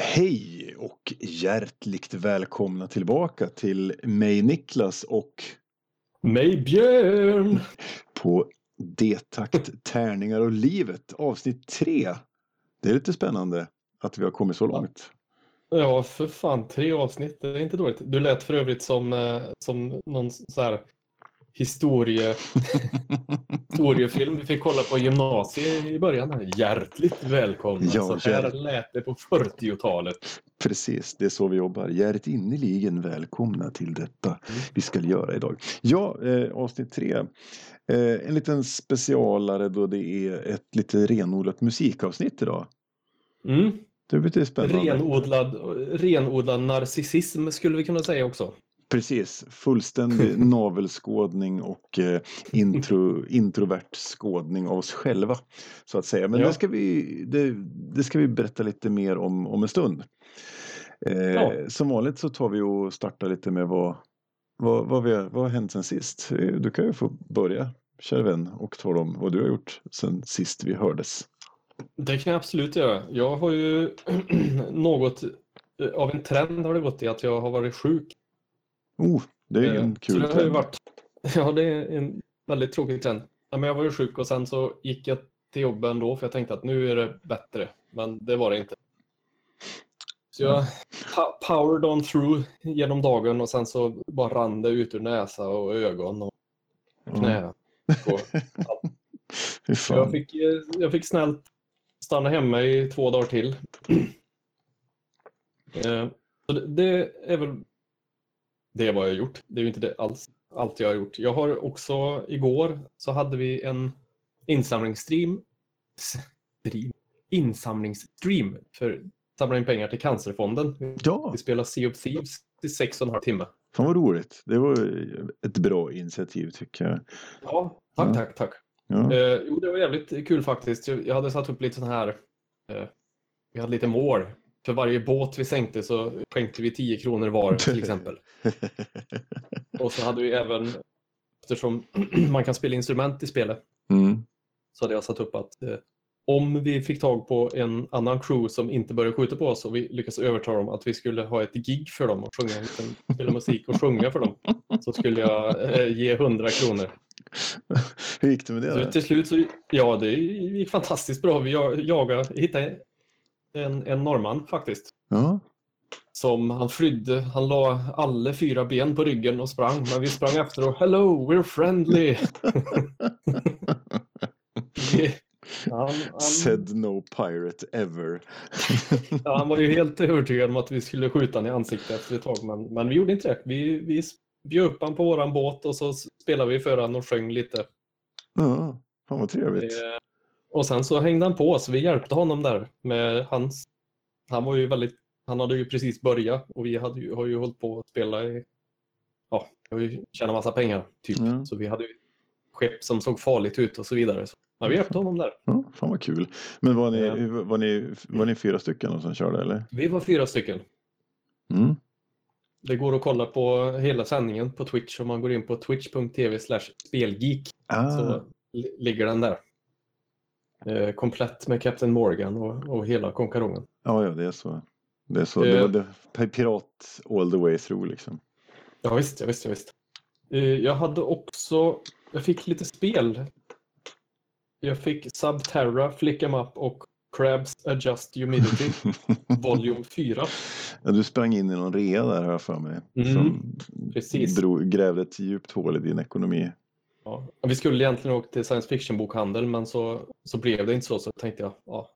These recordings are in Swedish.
Hej och hjärtligt välkomna tillbaka till mig Niklas och mig Björn på D-takt, Tärningar och Livet, avsnitt 3. Det är lite spännande att vi har kommit så långt. Ja, för fan, 3 avsnitt, det är inte dåligt. Du lät för övrigt som någon så här historiefilm vi fick kolla på gymnasiet i början. Hjärtligt välkomna. Ja, så här lät det på 40-talet. Precis, det är så vi jobbar. Hjärt inneligen välkomna till detta vi ska göra idag. Ja, avsnitt 3. En liten specialare då det är ett lite renodlat musikavsnitt idag. Mm. Det blir spännande. Renodlad narcissism skulle vi kunna säga också. Precis, fullständig navelskådning och introvert skådning av oss själva, så att säga. Men ja, det ska vi berätta lite mer om en stund. Ja. Som vanligt så tar vi och startar lite med vad har hänt sen sist. Du kan ju få börja, kära vän, och tala om vad du har gjort sen sist vi hördes. Det kan jag absolut göra. Jag har ju något av en trend har det gått i att jag har varit sjuk. Oh, det är en kul trend. Ja, det är en väldigt tråkig trend. Ja, men jag var ju sjuk och sen så gick jag till jobben då för jag tänkte att nu är det bättre. Men det var det inte. Så jag powered on through genom dagen och sen så bara rann det ut ur näsa och ögon och knä. Och allt. Jag fick snällt stanna hemma i 2 dagar till. Så det är väl... Det är vad jag har gjort. Det är ju inte det allt jag har gjort. Jag har också, igår så hade vi en insamlingsstream för att samla in pengar till Cancerfonden. Ja. Vi spelar Sea of Thieves i 6,5 timme. Fan vad roligt. Det var ett bra initiativ tycker jag. Ja, tack. Ja. Jo, det var jävligt kul faktiskt. Jag hade satt upp lite sån här... vi hade lite mål. För varje båt vi sänkte så skänkte vi 10 kronor var till exempel. Och så hade vi även, eftersom man kan spela instrument i spelet, så hade jag satt upp att om vi fick tag på en annan crew som inte började skjuta på oss och vi lyckades övertala dem att vi skulle ha ett gig för dem och spela musik och sjunga för dem, så skulle jag ge 100 kronor. Hur gick det med det? Så till slut så, ja, det gick fantastiskt bra. Vi hittade en norrman faktiskt. Ja. Som han flydde. Han la alla 4 ben på ryggen och sprang. Men vi sprang efter och hello, we're friendly. Said no pirate ever. Ja, han var ju helt övertygad om att vi skulle skjuta han i ansiktet efter ett tag. Men vi gjorde inte det. Vi bjöd upp han på våran båt och så spelade vi för han och sjöng lite. Ja, han var trevligt. Och sen så hängde han på så vi hjälpte honom där med hans... Han hade ju precis börjat och vi har ju hållit på att spela i... Ja, vi har ju tjänat massa pengar typ. Mm. Så vi hade ju skepp som såg farligt ut och så vidare. Men vi hjälpte honom där. Ja, fan vad kul. Men var ni 4 stycken som körde eller? Vi var 4 stycken. Mm. Det går att kolla på hela sändningen på Twitch om man går in på twitch.tv/spelgeek. Så ligger den där. Komplett med Captain Morgan och hela konkarongen. Ja, det är så. Det är så. Det var pirat all the way through liksom. Ja, visst. Jag fick lite spel. Jag fick Subterra, Flick 'em Up och Crabs Adjust Humidity Volume 4. Ja, du sprang in i någon rea där här för mig. Mm, som grävde ett djupt hål i din ekonomi. Ja, vi skulle egentligen åka till science fiction-bokhandel men så blev det inte så tänkte jag, och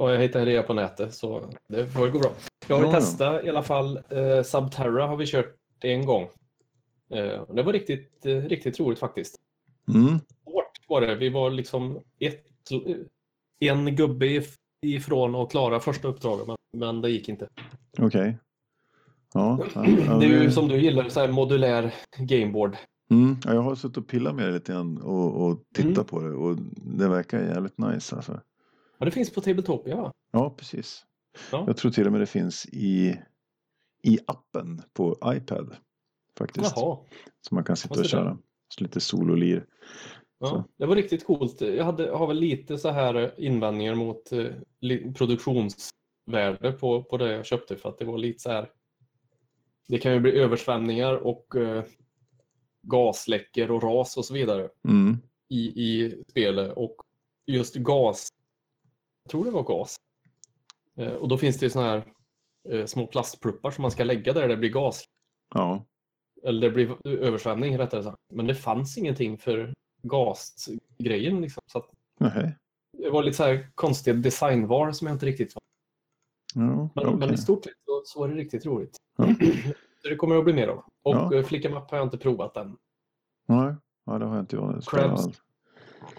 jag hittade en rea på nätet så det får gå bra. Jag vill testa i alla fall. Subterra har vi kört en gång. Det var riktigt roligt faktiskt. Svårt var det, vi var liksom en gubbe ifrån och klara första uppdraget men det gick inte. Okej. Ja, det är ju som du gillar, så här modulär gameboard. Ja, jag har suttit och pillat med det lite grann och tittat på det och det verkar jävligt nice alltså. Ja, det finns på Tabletopia va? Ja, precis. Ja. Jag tror till och med det finns i appen på iPad faktiskt. Jaha. Så man kan sitta och köra lite sololir. Ja, det var riktigt coolt. Jag har väl lite så här invändningar mot produktions värde på det jag köpte, för att det var lite så här. Det kan ju bli översvämningar och gasläckor och ras och så vidare i spelet. Och just gas, jag tror det var gas. Och då finns det ju såna här små plastpluppar som man ska lägga där det blir gas. Ja. Eller det blir översvämning rättare sagt. Men det fanns ingenting för gasgrejen liksom. Så att det var lite så här konstiga designvaror som jag inte riktigt var. Ja, men i stort sett så var det riktigt roligt. Ja. Så det kommer att bli mer av. Och Flickamapp har jag inte provat än. Nej, ja, det har jag inte gjort.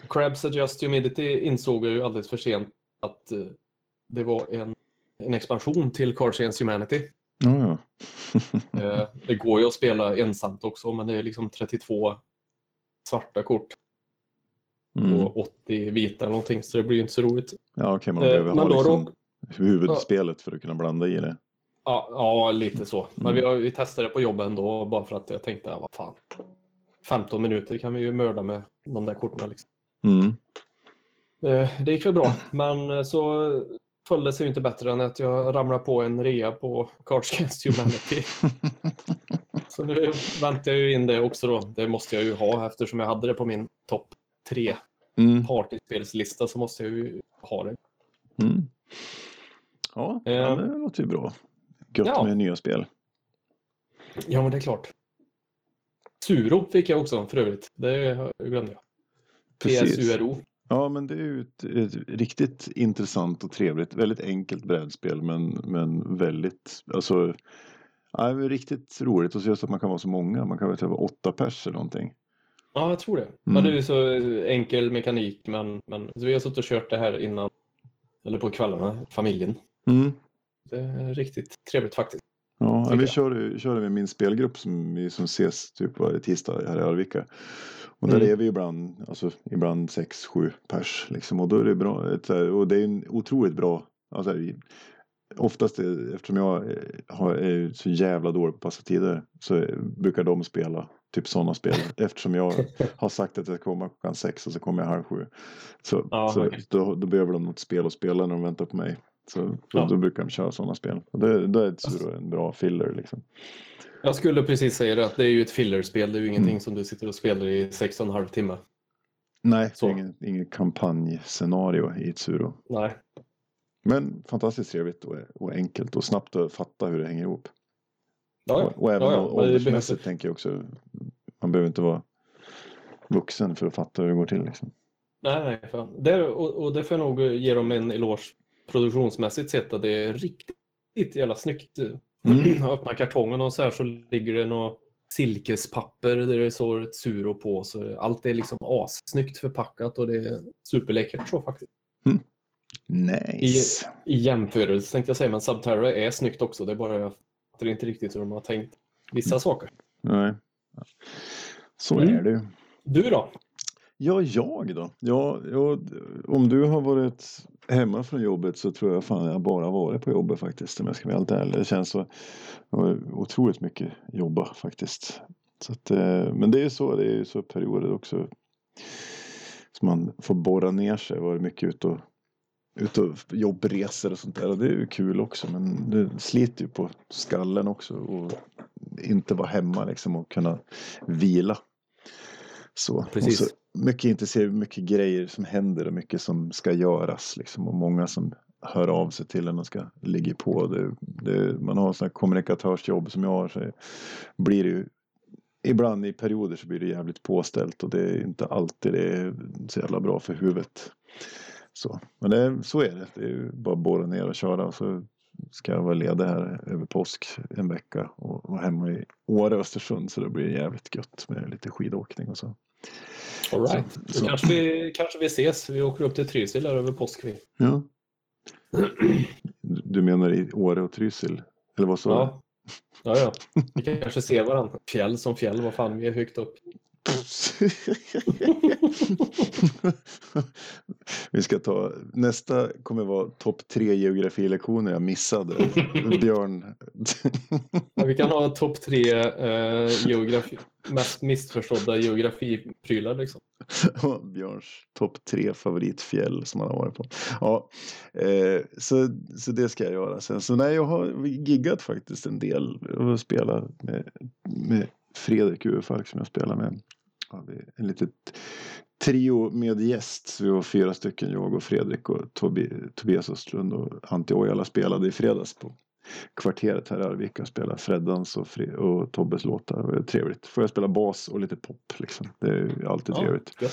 Crabs Adjust Humidity insåg jag ju alldeles för sent att det var en expansion till Cards Against Humanity. Ja. Det går ju att spela ensamt också, men det är liksom 32 svarta kort och 80 vita någonting, så det blir ju inte så roligt. Ja, okej, man behöver ha liksom huvudspelet för att kunna blanda i det. Ja, lite så. Men vi testade det på jobbet ändå, bara för att jag tänkte, vad fan, 15 minuter kan vi ju mörda med de där korten liksom. Det gick väl bra, men så följde sig ju inte bättre än att jag ramlade på en rea på Cards Against Humanity. Så nu väntar jag ju in det också då. Det måste jag ju ha, eftersom jag hade det på min topp 3 partyspelslista, så måste jag ju ha det. Ja, det låter ju bra. Gött med nya spel. Ja, men det är klart. Suro fick jag också för övrigt. Det glömde jag. PSURO. Ja, men det är ju ett riktigt intressant och trevligt, väldigt enkelt brädspel, men väldigt, alltså, ja, riktigt roligt. Och så just att man kan vara så många, man kan väl vara 8 pers eller någonting. Ja, jag tror det. Men det är ju så enkel mekanik, men vi har suttit och kört det här innan, eller på kvällarna, familjen. Det är riktigt trevligt faktiskt. Ja, vi körde med min spelgrupp som ses typ varje tisdag här i Arvika. Och där är vi ibland 6-7 pers liksom, och då är det bra, och det är en otroligt bra, alltså, oftast, eftersom jag är så jävla dålig på passatider, så brukar de spela typ sådana spel, eftersom jag har sagt att jag kommer klockan 6 och så kommer jag 7:30. Då behöver de något spel att spela när de väntar på mig. Så då brukar de köra sådana spel. Och det är en bra filler liksom. Jag skulle precis säga det, att det är ju ett fillerspel. Det är ju ingenting som du sitter och spelar i 6,5 timmar. Nej, så. Ingen kampanjscenario i Itsuro. Nej. Men fantastiskt trevligt och enkelt och snabbt att fatta hur det hänger ihop. Ja, ja. Och även åldersmässigt tänker jag också. Man behöver inte vara vuxen för att fatta hur det går till liksom. Nej, fan. Det får jag nog ge dem en eloge. Produktionsmässigt sett att det är riktigt jävla snyggt. Jag öppnar kartongen och så här, så ligger det något silkespapper där det står ett Suro på, så allt är liksom assnyggt förpackat, och det är superläckert så faktiskt. Nice. I jämförelse tänkte jag säga, men Subterra är snyggt också, det är bara att det är inte riktigt hur de har tänkt vissa saker. Nej. Så är det ju. Du då? Ja, jag då? Ja, om du har varit hemma från jobbet, så tror jag fan jag bara varit på jobbet faktiskt, om jag ska vara helt ärlig. Det känns så otroligt mycket jobba faktiskt. Så att, men det är ju så perioder också som man får borra ner sig. Var mycket ut och jobbresor och sånt där, och det är ju kul också, men det sliter ju på skallen också, och inte vara hemma liksom och kunna vila. Så, precis. Och så mycket intresserad, mycket grejer som händer och mycket som ska göras liksom, och många som hör av sig till en och ska ligga på. Man har sådana kommunikatörsjobb som jag har, så blir det ju ibland i perioder, så blir det jävligt påställt, och det är inte alltid det är så jävla bra för huvudet. Så, men så är det. Det är ju bara borra ner och köra, och så ska jag vara ledig här över påsk en vecka och vara hemma i Åre, Östersund, så det blir jävligt gött med lite skidåkning och så. All right. Så. Kanske vi ses. Vi åker upp till Trysil här över påsk. Ja. Du menar i Åre och Trysil? Eller vad så? Ja. Ja. Vi kan kanske se varandra. Fjäll som fjäll, vad fan, vi är högt upp. Vi ska ta nästa, kommer vara topp 3 geografilektioner jag missade. Björn. Vi kan ha topp 3 mest missförstådda geografiprylar liksom. Björns topp 3 favoritfjäll som han har varit på. Ja, så det ska jag göra sen. Så nej, jag har giggat faktiskt en del och spelat med Fredrik Ufalk som jag spelar med. Ja, en litet trio med gäst, så vi var 4 stycken, jag och Fredrik och Tobias Östlund och Antti Ojala spelade i fredags på kvarteret här i Arvik och spelade Freddans och Tobbes låtar. Det var trevligt. Får jag spela bas och lite pop liksom. Det är alltid trevligt. Ja.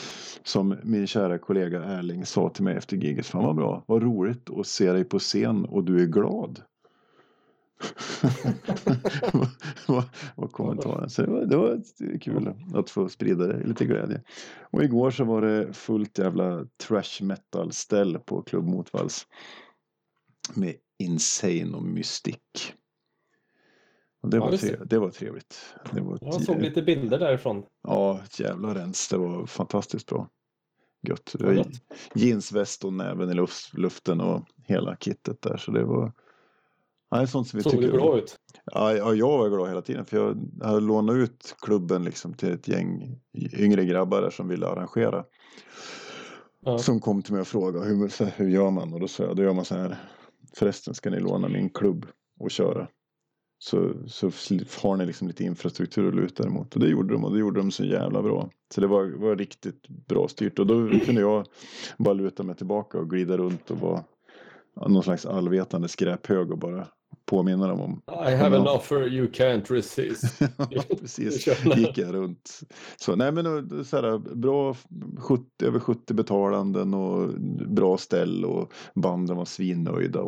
Som min kära kollega Erling sa till mig efter giget, fan vad bra, vad roligt att se dig på scen och du är glad. Vad kommentaren. Så det var kul att få sprida det, lite glädje. Och igår så var det fullt jävla trash metal ställ på Klubb Motvals med Insane och Mystik. Och det var trevligt. Jag såg lite bilder därifrån. Ja, jävla rens. Det var fantastiskt bra. Gött. Jeansväst och näven i luften och hela kittet där. Så det var... Nej, sånt som vi såg tycker det bra ut? Ja, jag var glad hela tiden. För jag hade lånat ut klubben liksom till ett gäng yngre grabbar där som ville arrangera. Ja. Som kom till mig och frågade hur gör man? Och då sa jag, då gör man så här. Förresten ska ni låna min klubb och köra. Så har ni liksom lite infrastruktur att luta emot. Och det gjorde de så jävla bra. Så det var riktigt bra styrt. Och då kunde jag bara luta mig tillbaka och glida runt och vara någon slags allvetande skräphög och bara påminna dem om... I have an offer you can't resist. Ja, precis. Gick jag runt. Så, nej men så här, bra 70, över 70 betalanden och bra ställ och banden var svinnöjda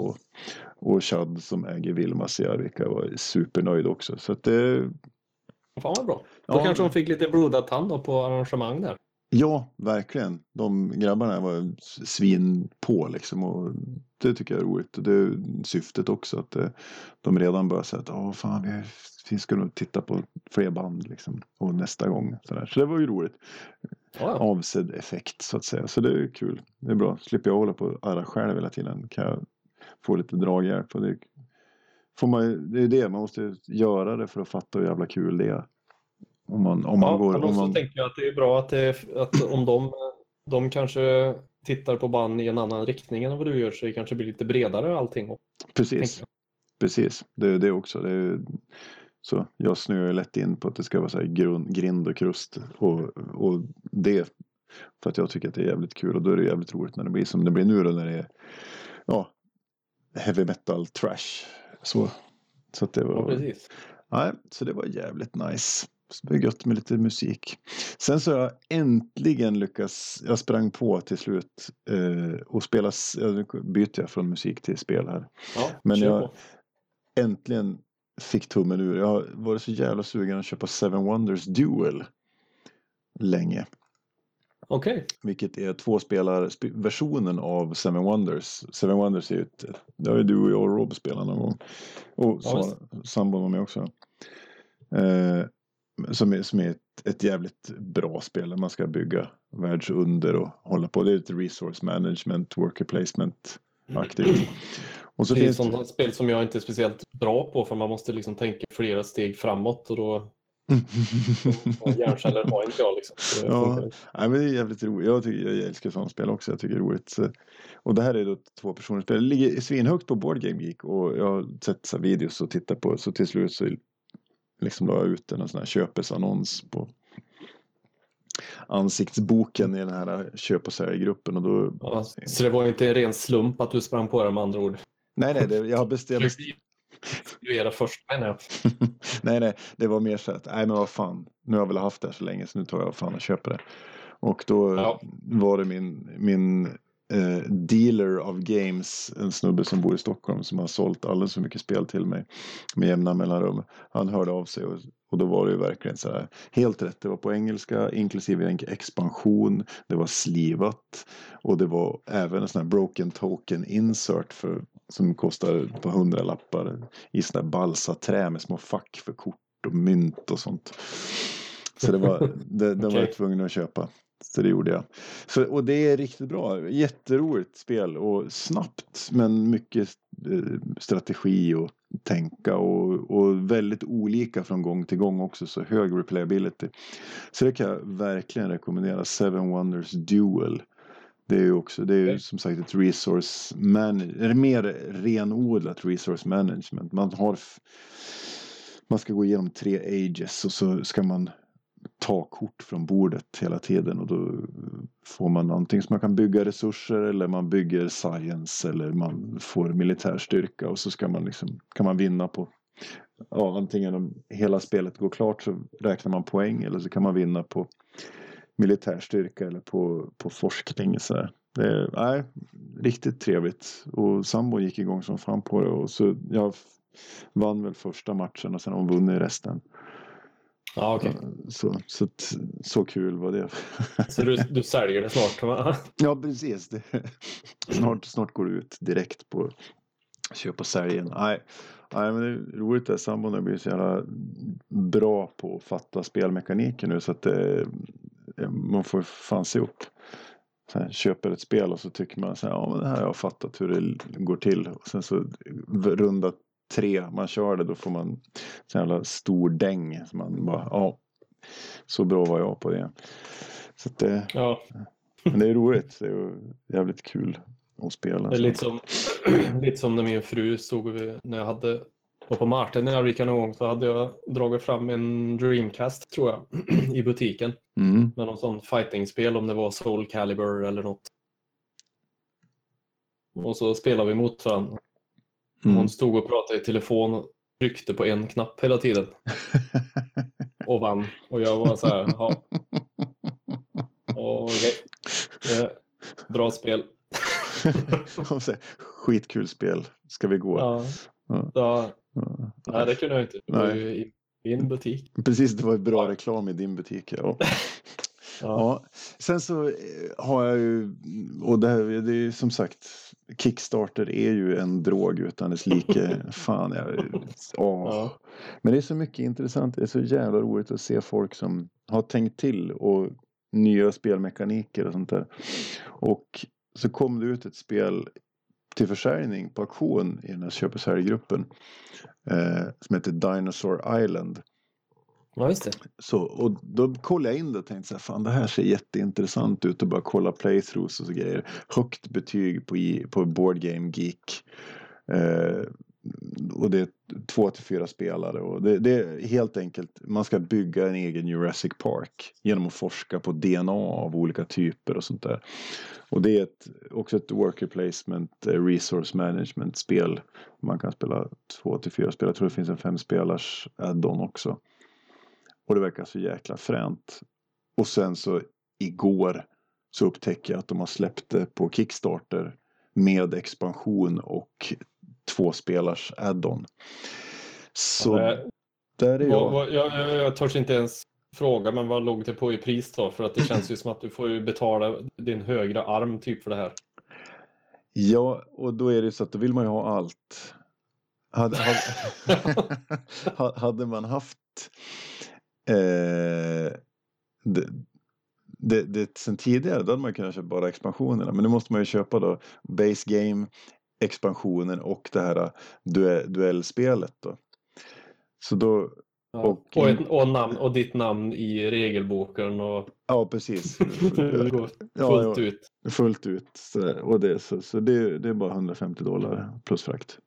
och Chad som äger Vilmas i Arvika var supernöjd också. Så att det... Fan vad bra. Då kanske de fick lite blodad tand då på arrangemang där. Ja, verkligen. De grabbarna var svin på liksom, och det tycker jag är roligt. Det är syftet också att de redan börjar säga att vi ska nog titta på fler band liksom, och nästa gång. Så det var ju roligt. Ja. Avsedd effekt så att säga. Så det är kul. Det är bra. Slipper jag hålla på och arra själv hela tiden. Kan jag få lite draghjälp. Och det får man, det är det. Man måste göra det för att fatta hur jävla kul det är. Tänker jag att det är bra att om de kanske tittar på band i en annan riktning än vad du gör, så det kanske blir lite bredare allting. Precis. Det är också. Det är, så jag snöar lätt in på att det ska vara så här grind och krust och det, för att jag tycker att det är jävligt kul, och då är det jävligt roligt när det blir som det blir nu då, när det är heavy metal trash så att det var. Ja, precis. Nej, så det var jävligt nice. Så det är gött med lite musik. Sen så har jag äntligen lyckats. Jag sprang på till slut och spelas. Byter jag från musik till spel här. Ja, men jag äntligen fick tummen ur. Jag var så jävla sugen att köpa Seven Wonders Duel länge. Okej. Vilket är 2-spelarversionen av Seven Wonders. Seven Wonders är ju det har ju du och jag och Rob spelat någon gång. Och sambon var med också. Som är ett jävligt bra spel där man ska bygga världsunder och hålla på. Det är ett resource management, worker placement aktivt. Och så det är ett sådant spel som jag inte är speciellt bra på, för man måste liksom tänka flera steg framåt och då hjärnceller har inte jag liksom. Nej, men det är jävligt roligt. Jag älskar sådana spel också. Jag tycker det är roligt. Och det här är då 2-personers spel. Det ligger svinhögt på Board Game Geek och jag har sett så videos och tittat på, så till slut så liksom la jag ut en sån här köpesannons på ansiktsboken i den här köp- och sälj-gruppen. Och då... så det var inte en ren slump att du sprang på det, med andra ord? Nej, jag har beställt... Du är det första, menar jag. nej, det var mer så att, nej men vad fan, nu har jag väl haft det så länge, så nu tar jag fan och köper det. Och då var det min dealer of games, en snubbe som bor i Stockholm som har sålt alldeles för mycket spel till mig med jämna mellanrum. Han hörde av sig och då var det ju verkligen så här, helt rätt, det var på engelska inklusive expansion, det var slivat och det var även en sån här broken token insert som kostar på 100 lappar i sån här balsaträ med små fack för kort och mynt och sånt. Så det var den var jag tvungen att köpa. Så det gjorde jag. Och det är riktigt bra. Jätteroligt spel. Och snabbt. Men mycket strategi och och tänka och väldigt olika från gång till gång också, så hög replayability. Så det kan jag verkligen rekommendera, Seven Wonders Duel. Det är ju också, det är ju som sagt ett resource management, mer renodlat resource management. Man ska gå igenom 3 ages och så ska man ta kort från bordet hela tiden, och då får man någonting som man kan bygga resurser, eller man bygger science, eller man får militärstyrka, och så ska man liksom, kan man vinna på, ja, antingen om hela spelet går klart så räknar man poäng, eller så kan man vinna på militärstyrka eller på forskning så här. Det är riktigt trevligt, och sambo gick igång som fan på det, och så jag vann väl första matchen och sen hon vunnit resten. Ja, okej. Okay. Så kul var det. Så du säljer det snart, va? Ja, precis. Snart går det ut direkt på köp och säljen. Nej, men det är roligt att sambon har blivit så jävla bra på att fatta spelmekaniken nu, så att man får fan se upp. Sen köper ett spel och så tycker man så här, ja, men det här har jag fattat hur det går till. Och sen så rundat 3 man kör det, då får man en jävla stor däng, så man bara, ja, så bra var jag på det. Så att det, ja. Men det är roligt, det är jävligt kul att spela. Det är lite som när min fru stod när jag hade var på Martin, när jag gick någon gång, så hade jag dragit fram en Dreamcast, tror jag, i butiken. Mm. Med någon sån fighting-spel, om det var Soul Calibur eller något. Och så spelade vi mot varandra. Mm. Hon stod och pratade i telefon och tryckte på en knapp hela tiden. Och vann. Och jag var så här, ja. Okej. Bra spel. Skitkul spel. Ska vi gå? Ja. Nej, det kunde jag inte. Det var ju i min butik. Precis, det var bra reklam i din butik. Ja. Ja, sen så har jag ju, och det är ju som sagt, Kickstarter är ju en drog utan dess like. Fan, men det är så mycket intressant, det är så jävla roligt att se folk som har tänkt till och nya spelmekaniker och sånt där, och så kom det ut ett spel till försäljning på auktion i den här köp- och säljgruppen som heter Dinosaur Island. Ja, just det. Så, och då kollade jag in det och tänkte så här, fan, det här ser jätteintressant ut, och bara kolla playthroughs och så grejer. Högt betyg på Board Game Geek. Och det är 2-4 spelare, och det är helt enkelt, man ska bygga en egen Jurassic Park genom att forska på DNA av olika typer och sånt där. Och det är också ett worker placement resource management spel. Man kan spela 2-4 spelare, jag tror det finns en 5 spelars add-on också. Och det verkar så jäkla fränt. Och sen så igår så upptäckte jag att de har släppt det på Kickstarter med expansion och 2 spelars add-on. Så där är jag. Jag törs inte ens fråga, men vad låg det på i pris då? För att det känns ju som att du får ju betala din högra arm typ för det här. Ja, och då är det så att då vill man ju ha allt. Hade man haft det sen tidigare, då hade man kunnat köpa bara expansionerna, men nu måste man ju köpa då base game, expansionen och det här duellspelet då. Så då och ditt namn i regelboken och ja, precis. fullt ut så, och det så det är bara $150 plus frakt.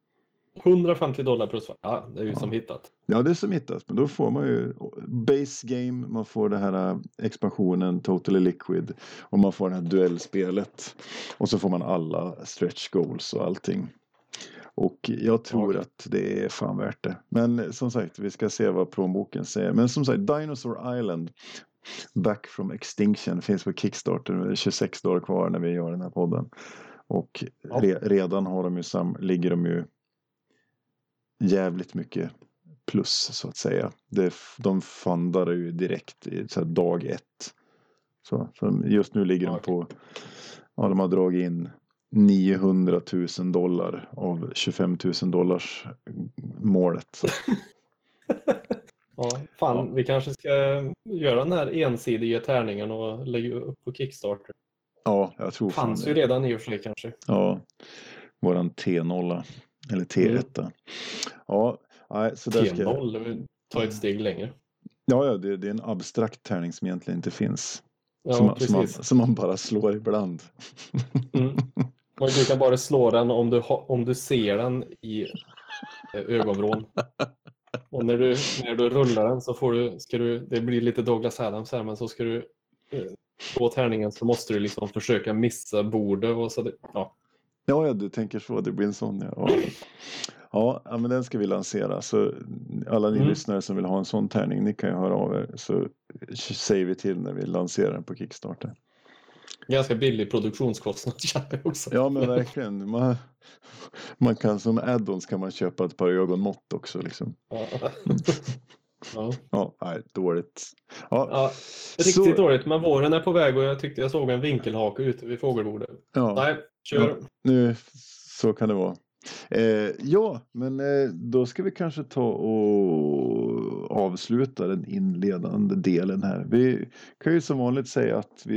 $150 plus, ja, det är ju som hittat. Ja, det är som hittat, men då får man ju base game, man får det här expansionen, Totally Liquid, och man får det här duellspelet, och så får man alla stretch goals och allting. Och jag tror att det är fan värt det. Men som sagt, vi ska se vad promboken säger. Men som sagt, Dinosaur Island Back from Extinction finns på Kickstarter, det är $26 kvar när vi gör den här podden. Och redan har de ju ligger de ju jävligt mycket plus, så att säga. De fundade ju direkt i så här, dag 1. Så just nu ligger de på, ja, de har dragit in $900,000 av $25,000 målet. Så. Ja, fan, vi kanske ska göra den här ensidiga tärningen och lägga upp på Kickstarter. Ja, jag tror fanns ju redan i och för sig kanske. Ja, våran T0 eller T1. Ja, nej, så där ska jag ta ett steg längre. Ja, det är en abstrakt tärning som egentligen inte finns. Ja, som man bara slår ibland. Mm. Och du kan bara slå den om du ser den i ögonvrån. Och när du rullar den så det blir lite Douglas Adams här, men så ska du slå tärningen så måste du liksom försöka missa bordet och så det, ja. Ja, du tänker så, det blir en sån, ja. Ja, men den ska vi lansera, så alla ni lyssnare som vill ha en sån tärning, ni kan ju höra av er, så säger vi till när vi lanserar den på Kickstarter. Ganska billig produktionskostnad också. Ja, men verkligen. Man kan som add-ons kan man köpa ett par ögonmått också liksom. Ja, nej, dåligt. Ja, riktigt dåligt, men våren är på väg och jag tyckte jag såg en vinkelhake ute vid fågelbordet. Ja. Nej, kör. Ja, nu, så kan det vara. Men då ska vi kanske ta och avsluta den inledande delen här. Vi kan ju som vanligt säga att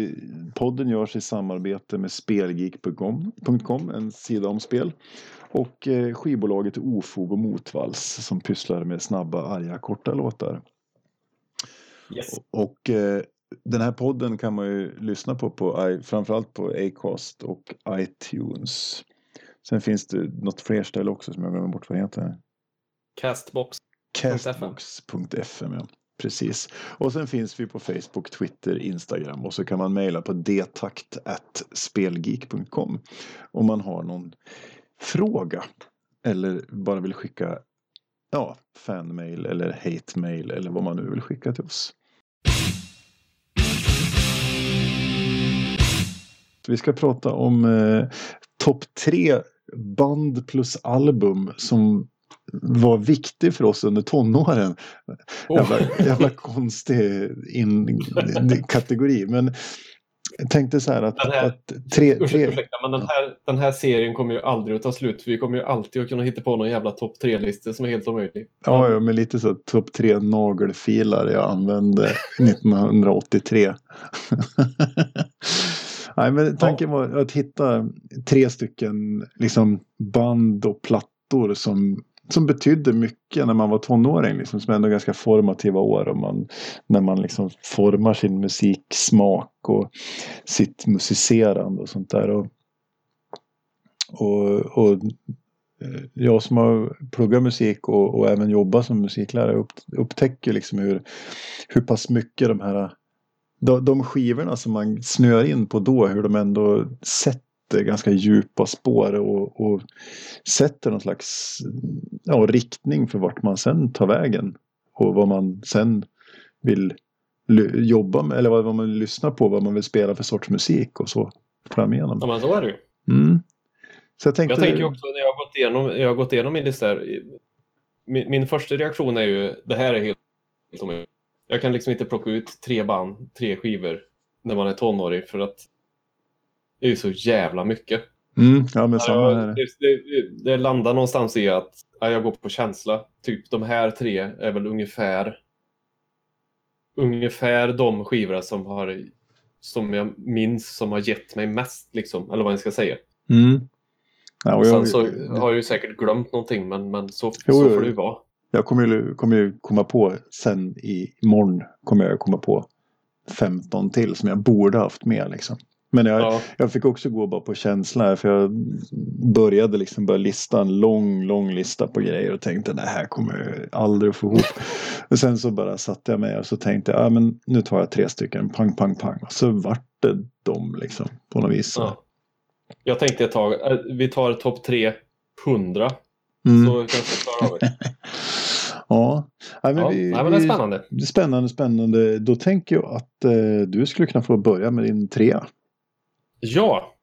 podden görs i samarbete med spelgeek.com, en sida om spel, och skivbolaget Ofog och Motvals som pysslar med snabba, arga, korta låtar. Yes. Och den här podden kan man ju lyssna på framförallt på Acast och iTunes. Sen finns det något fler ställe också som jag glömmer bort vad det heter. Castbox.fm, ja. Precis. Och sen finns vi på Facebook, Twitter, Instagram. Och så kan man mejla på dtakt@spelgeek.com om man har någon fråga. Eller bara vill skicka fanmail eller hatemail eller vad man nu vill skicka till oss. Vi ska prata om topp 3 band plus album som var viktig för oss under tonåren. Jävla konstig kategori. Men jag tänkte så här men den här serien kommer ju aldrig att ta slut. Vi kommer ju alltid att kunna hitta på någon jävla topp 3-lista som är helt omöjlig. Ja, men lite så topp 3 nagelfilar jag använde 1983. Nej, men tanken var att hitta 3 stycken liksom band och plattor som betydde mycket när man var tonåring liksom, som ändå ganska formativa år och när man liksom formar sin musiksmak och sitt musicerande och sånt där och jag som har pluggat musik och även jobbat som musiklärare upptäcker liksom hur pass mycket de här de skivorna som man snör in på då, hur de ändå sätter ganska djupa spår och sätter någon slags riktning för vart man sen tar vägen och vad man sen vill jobba med eller vad man lyssnar på, vad man vill spela för sorts musik och så fram igenom. Ja, men så är det ju. Mm. Så jag tänker också när jag har gått igenom min lista här, min första reaktion är ju, det här är helt jag kan liksom inte plocka ut 3 band, 3 skivor när man är tonårig för att det är ju så jävla mycket. Mm, ja, men samma här. Det landar någonstans i att jag går på känsla. Typ de här 3 är väl ungefär de skivor som jag minns som har gett mig mest liksom, eller vad jag ska säga. Mm. Ja, och sen så har jag ju säkert glömt någonting men så får det ju vara. Jag kommer ju komma på sen imorgon kommer jag komma på 15 till som jag borde haft med liksom. Men jag fick också gå bara på känsla här för jag började liksom bara lista en lång lista på grejer och tänkte det här kommer jag aldrig få ihop. Och sen så bara satte jag mig och så tänkte jag men nu tar jag 3 stycken pang och så vart det de liksom på något vis. Ja. Jag tänkte ett tag vi tar topp 300. Mm. Så kanske klarar av det. Men det är spännande. Spännande. Då tänker jag att du skulle kunna få börja med din 3. Ja,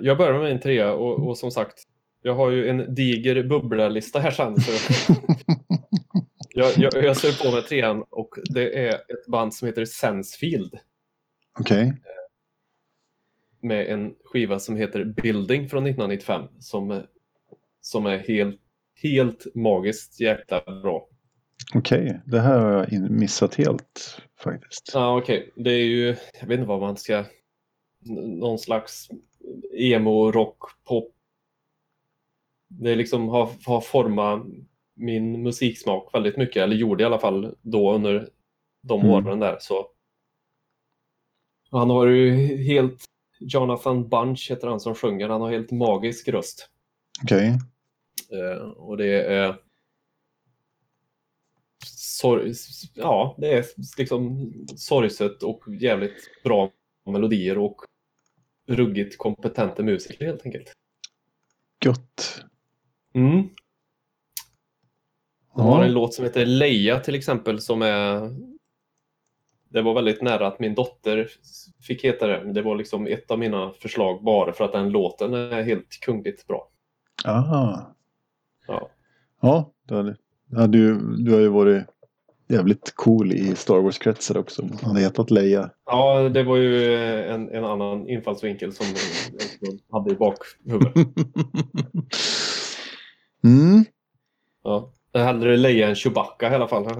jag börjar med min 3 och som sagt, jag har ju en diger bubblarlista här sen. jag ser på med 3 och det är ett band som heter Sensefield. Okej. Med en skiva som heter Building från 1995 som är helt magiskt jäkla bra. Okej, det här har jag missat helt faktiskt. Ja, okej. Det är ju, jag vet inte vad man ska, någon slags emo, rock, pop. Det är liksom har format min musiksmak väldigt mycket, eller gjorde i alla fall då under de åren där. Så han har ju helt, Jonathan Bunch heter han som sjunger, han har helt magisk röst. Okej. Och det är ja, det är liksom sorgset och jävligt bra melodier och ruggigt kompetenta musiker helt enkelt. Gott. Mm. Han har en låt som heter Leia till exempel, som är, det var väldigt nära att min dotter fick heta det. Det var liksom ett av mina förslag, bara för att den låten är helt kungligt bra. Aha. Ja. Ja, du har ju varit jävligt cool i Star Wars-kretsar också. Han har hetat Leia. Ja, det var ju en annan infallsvinkel som jag hade i bakhuvudet. Mm. Ja, det hellre Leia än Chewbacca i alla fall. Åh,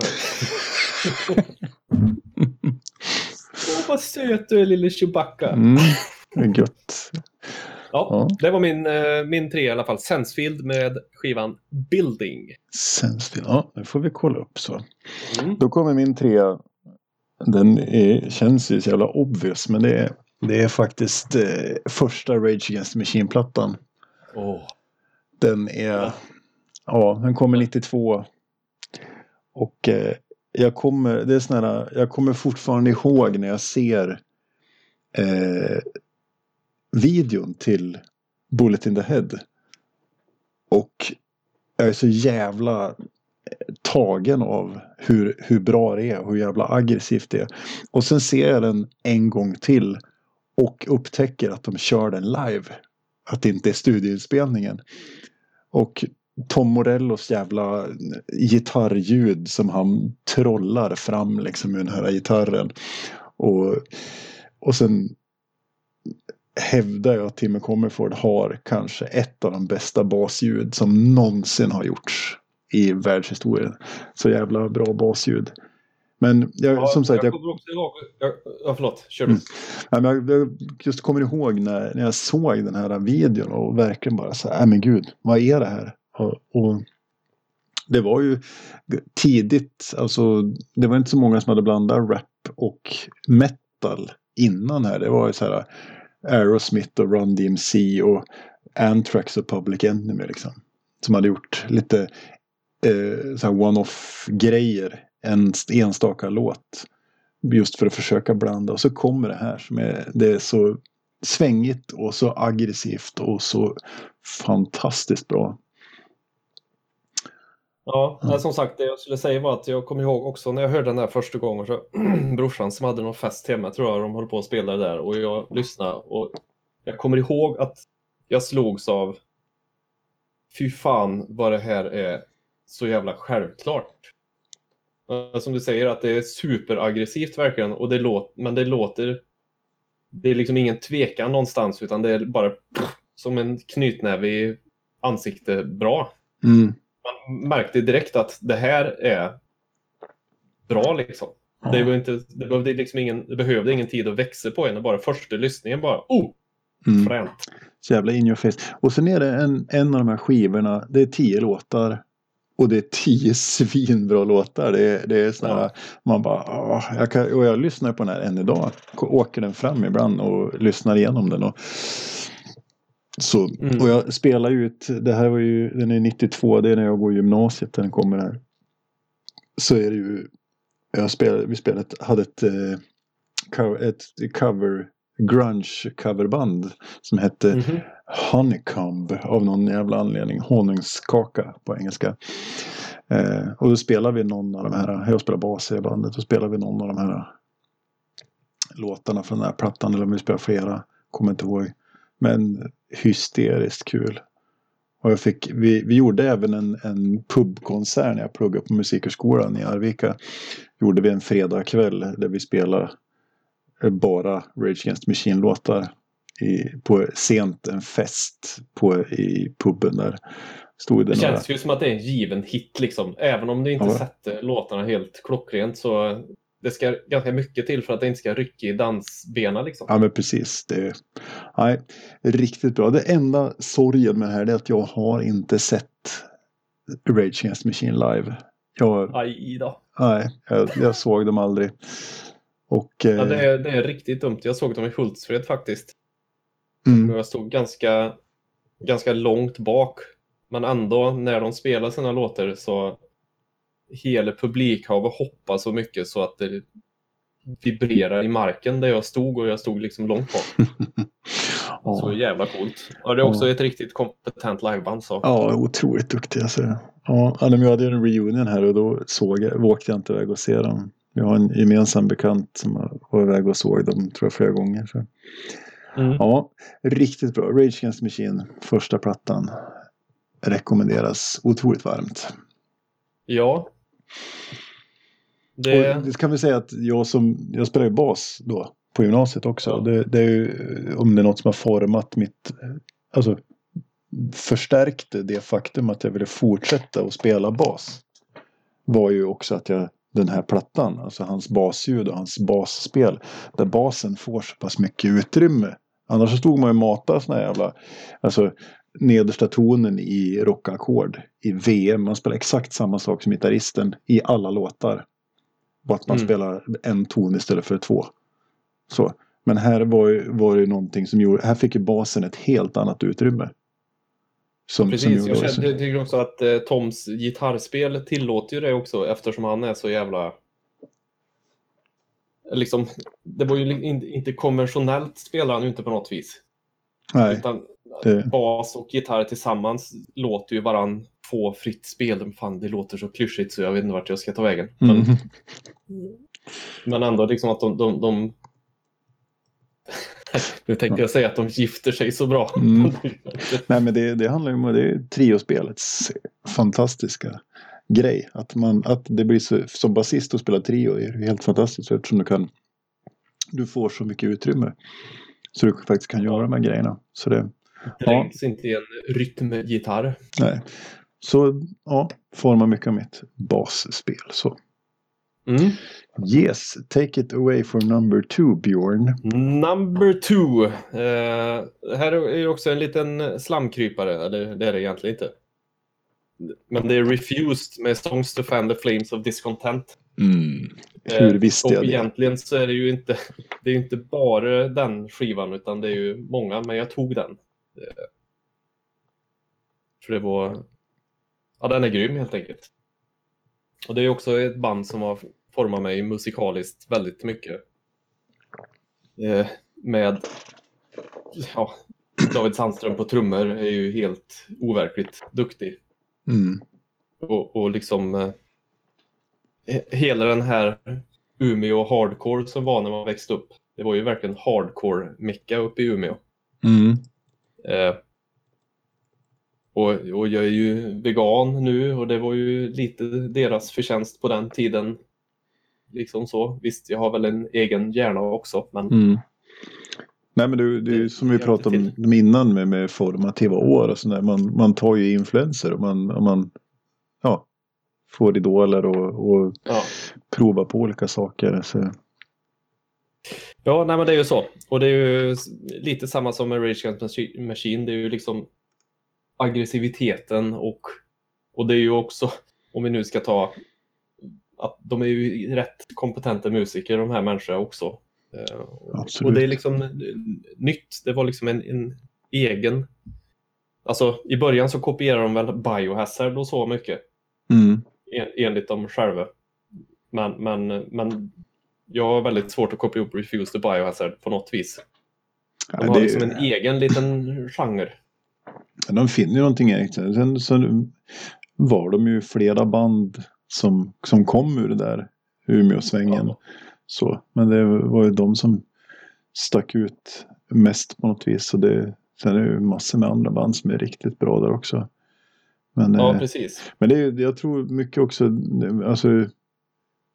vad söt du är, lille Chewbacca. Mm, det är gött. Ja, det var min tre i alla fall. Sensefield med skivan Building. Sensefield, ja, det får vi kolla upp så. Mm. Då kommer min tre. Den känns ju så jävla obvious, men det är faktiskt första Rage Against the Machine-plattan. Den är, ja, den kommer 92. Och jag kommer fortfarande ihåg när jag ser videon till Bullet in the Head, och jag är så jävla tagen av hur bra det är, hur jävla aggressivt det är. Och sen ser jag den en gång till och upptäcker att de kör den live, att det inte är studioinspelningen, och Tom Morellos jävla gitarrljud som han trollar fram liksom med den här gitarren, och sen hävdar jag att Tim Comerford har kanske ett av de bästa basljud som någonsin har gjorts i världshistorien. Så jävla bra basljud. Men jag just kommer ihåg när jag såg den här videon och verkligen bara så här, men gud, vad är det här? Och det var ju tidigt, alltså det var inte så många som hade blandat rap och metal innan här. Det var ju så här Aerosmith och Run DMC och Anthrax och Public Enemy liksom, som hade gjort lite så här one-off grejer, en enstaka låt, just för att försöka blanda. Och så kommer det här som är, det är så svängigt och så aggressivt och så fantastiskt bra. Ja, som sagt, det jag skulle säga var att jag kommer ihåg också när jag hörde den där första gången, så brorsan som hade någon fest hemma, tror jag, de höll på att spela där, och jag lyssnade, och jag kommer ihåg att jag slogs av, fy fan vad det här är så jävla självklart. Som du säger, att det är superaggressivt verkligen, och det låter, det är liksom ingen tvekan någonstans, utan det är bara som en knytnäve i ansikte bra. Mm. Man märkte direkt att det här är bra liksom. Det behövde ingen tid att växa på en, bara första lyssningen bara fränt. Jävla in your face. Och sen är det en av de här skivorna, det är 10 låtar och det är 10 svinbra låtar. Det är sådana här, man bara jag lyssnar på den här än idag. Åker den fram ibland och lyssnar igenom den och så, och jag spelar ut, det här var ju, den är 92, det är när jag går i gymnasiet, den kommer här. Så är det ju, vi hade ett cover, grunge coverband som hette Honeycomb, av någon jävla anledning, honungskaka på engelska. Och då spelar vi någon av de här, jag spelar bas i bandet, och spelar vi någon av de här låtarna från den här plattan, eller om vi spelar flera, kommer inte ihåg. Men hysteriskt kul. Och vi gjorde även en pubkonsert när jag pluggade på musikhögskolan i Arvika. Gjorde vi en fredagkväll där vi spelade bara Rage Against Machine-låtar på sent en fest i puben där. Stod det känns ju som att det är en given hit liksom. Även om du inte sätter låtarna helt klockrent, så det ska ganska mycket till för att det inte ska rycka i dansbena liksom. Ja, men precis. Riktigt bra. Det enda sorgen med det här är att jag har inte sett Rage Against the Machine live. Jag såg dem aldrig. Och, det är riktigt dumt. Jag såg dem i Hultsfred faktiskt. Mm. Jag stod ganska långt bak. Men ändå, när de spelar sina låtar så hela publikhavet hoppar så mycket så att det vibrerar i marken där jag stod, och jag stod liksom långt bak. Ja. Så jävla coolt. Och det är också ett riktigt kompetent liveband. Så. Ja, otroligt duktiga. Alltså. Ja, jag hade en reunion här och då åkte jag inte iväg och se dem. Jag har en gemensam bekant som var iväg och såg dem tror jag flera gånger. Så. Mm. Ja, riktigt bra. Rage Against the Machine, första plattan. Rekommenderas otroligt varmt. Ja. Det kan vi säga att jag spelar ju bas då på gymnasiet också. Ja. Det är ju, om det är något som har format mitt, alltså förstärkte det faktum att jag ville fortsätta att spela bas, var ju också att den här plattan, alltså hans basljud och hans basspel, där basen får så pass mycket utrymme. Annars så stod man ju mata såna jävla, alltså nedersta tonen i rockackord i VM, man spelar exakt samma sak som gitarristen i alla låtar, bara att man spelar en ton istället för två. Så, men här var det någonting som gjorde, här fick ju basen ett helt annat utrymme. Precis, jag tycker också att Toms gitarrspel tillåter ju det också, eftersom han är så jävla liksom, det var ju inte konventionellt spelar han ju inte på något vis. Nej. Utan bas och gitarr tillsammans låter ju varann få fritt spel. Fan, det låter så klyschigt så jag vet inte vart jag ska ta vägen. Men ändå liksom att de nu tänkte jag säga att de gifter sig så bra. Nej, men det handlar ju om, det är triospelets fantastiska grej att det blir så, som basist att spela trio är helt fantastiskt, eftersom du får så mycket utrymme så du faktiskt kan göra de här grejerna. Så det drängs inte i en rytmgitarr. Nej. Så formar mycket av mitt basspel. Så. Mm. Yes, take it away for number 2, Björn. Number 2. Här är också en liten slamkrypare. Eller det är det egentligen inte. Men det är Refused med Songs to Fan the Flames of Discontent. Hur visste jag det? Egentligen så är det ju inte, det är inte bara den skivan, utan det är ju många, men jag tog den. För det var... Ja, den är grym helt enkelt. Och det är också ett band som har format mig musikaliskt väldigt mycket. Med... Ja, David Sandström på trummor är ju helt overkligt duktig. Och liksom... Hela den här Umeå hardcore som var när man växte upp. Det var ju verkligen hardcore-mecka uppe i Umeå. Och jag är ju vegan nu, och det var ju lite deras förtjänst på den tiden. Liksom så. Visst, jag har väl en egen hjärna också, men... Nej, men det är ju som vi pratade om innan med formativa år och sådär. Man tar ju influenser och man får idoler och prova på olika saker. Så. Ja, nej, men det är ju så. Och det är ju lite samma som med Rage Against the Machine. Det är ju liksom aggressiviteten och det är ju också, om vi nu ska ta, att de är ju rätt kompetenta musiker, de här människorna också. Absolut. Och det är liksom nytt. Det var liksom en egen, alltså i början så kopierade de väl Biohazard och så mycket. Enligt dem själva. Men jag har väldigt svårt att koppla ihop Refuse the Biohazard på något vis. De har liksom en egen liten genre. De finner ju någonting egentligen. Sen så var de ju flera band som kom ur det där Umeå-svängen. Ja. Så, men det var ju de som stack ut mest på något vis. Så sen är det ju massor med andra band som är riktigt bra där också. Men, precis. Men jag tror mycket också, alltså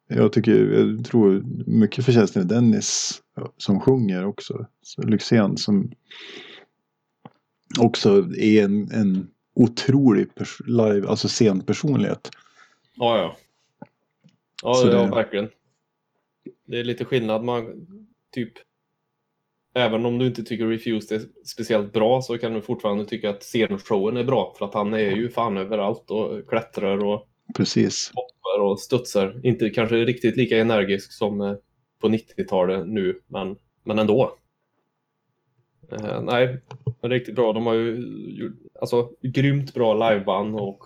jag tror mycket förtjänsten är Dennis som sjunger också, Lyxén, som också är en otrolig live, alltså scenpersonlighet. Ja, verkligen. Det är lite skillnad, man typ även om du inte tycker Refused är speciellt bra så kan du fortfarande tycka att scenshowen är bra, för att han är ju fan överallt och klättrar och precis hoppar och studsar. Inte kanske riktigt lika energisk som på 90-talet nu, men ändå. Nej, riktigt bra. De har ju alltså grymt bra liveband och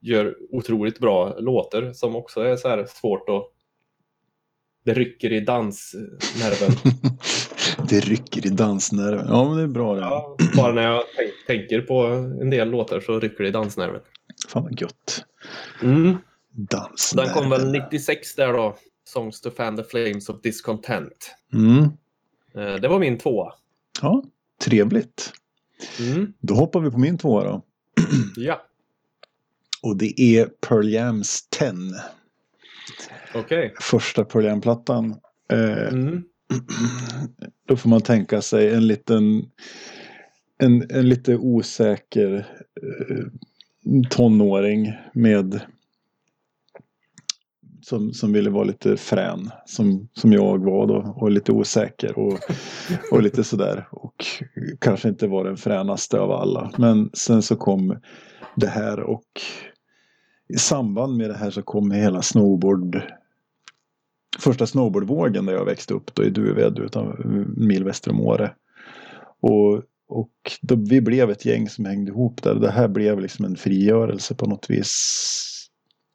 gör otroligt bra låtar som också är så här svårt att... Det rycker i dansnerven. Det rycker i dansnerven. Ja, men det är bra det. Ja, bara när jag tänker på en del låtar så rycker det i dansnerven. Fan vad gött. Mm. Dansnerven. Den kom väl 96 där då. Songs to Fan the Flames of Discontent. Mm. Det var min tvåa. Ja, trevligt. Mm. Då hoppar vi på min tvåa då. Ja. Och det är Pearl Jams 10. Okay. Första Pearl Jam-plattan. Då får man tänka sig en liten en lite osäker tonåring med som ville vara lite frän som jag var då, och lite osäker och lite sådär, och kanske inte var den fränaste av alla, men sen så kom det här, och i samband med det här så kom hela första snowboardvågen där jag växte upp då i Duved utan mil väster om Åre, och då vi blev ett gäng som hängde ihop där. Det här blev liksom en frigörelse på något vis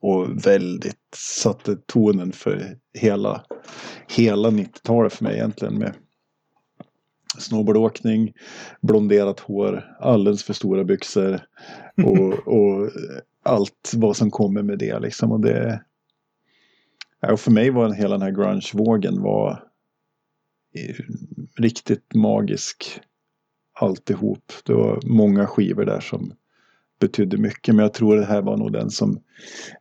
och väldigt satte tonen för hela 90-talet för mig egentligen, med snowboardåkning, blonderat hår, alldeles för stora byxor och allt vad som kommer med det liksom. Och det, och för mig var hela den här grunge-vågen var riktigt magisk alltihop. Det var många skivor där som betydde mycket, men jag tror det här var nog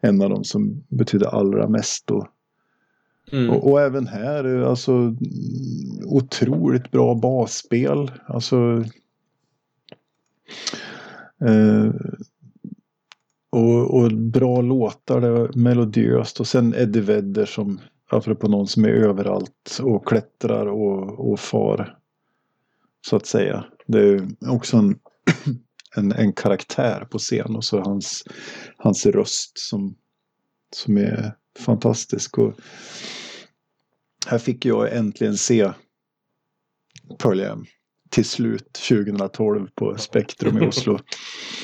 en av dem som betydde allra mest då. Mm. Och även här, alltså otroligt bra basspel, alltså och bra låtar, det var melodiöst, och sen Eddie Vedder som apropå någon som är överallt och klättrar och far så att säga. Det är också en karaktär på scen, och så hans röst som är fantastisk. Och här fick jag äntligen se Pearl Jam till slut 2012 på Spektrum i Oslo.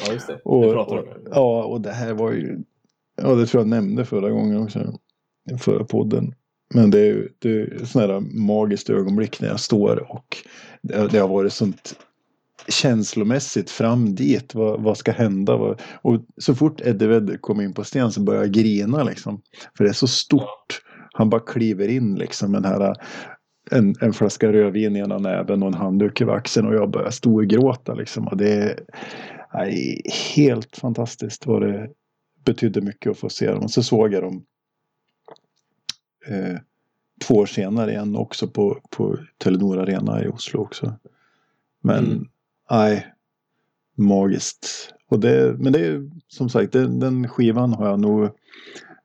Ja, just det. Och det här var ju, ja, det tror jag nämnde förra gången också, förra podden. Men det är ju sådana där magiskt ögonblick när jag står, och det har varit sånt känslomässigt fram dit, vad ska hända, och så fort Eddie Vedder kom in på scen så börjar jag grina liksom, för det är så stort. Han bara kliver in liksom, den här en flaska rödvin i ena näven och en handduk i axeln, och jag börjar stå och gråta liksom. Och det är helt fantastiskt vad det betydde mycket att få se dem. Och så såg jag dem 2 år senare igen också på Telenor Arena i Oslo också, men nej, magiskt. Och men det är som sagt, den skivan har jag nog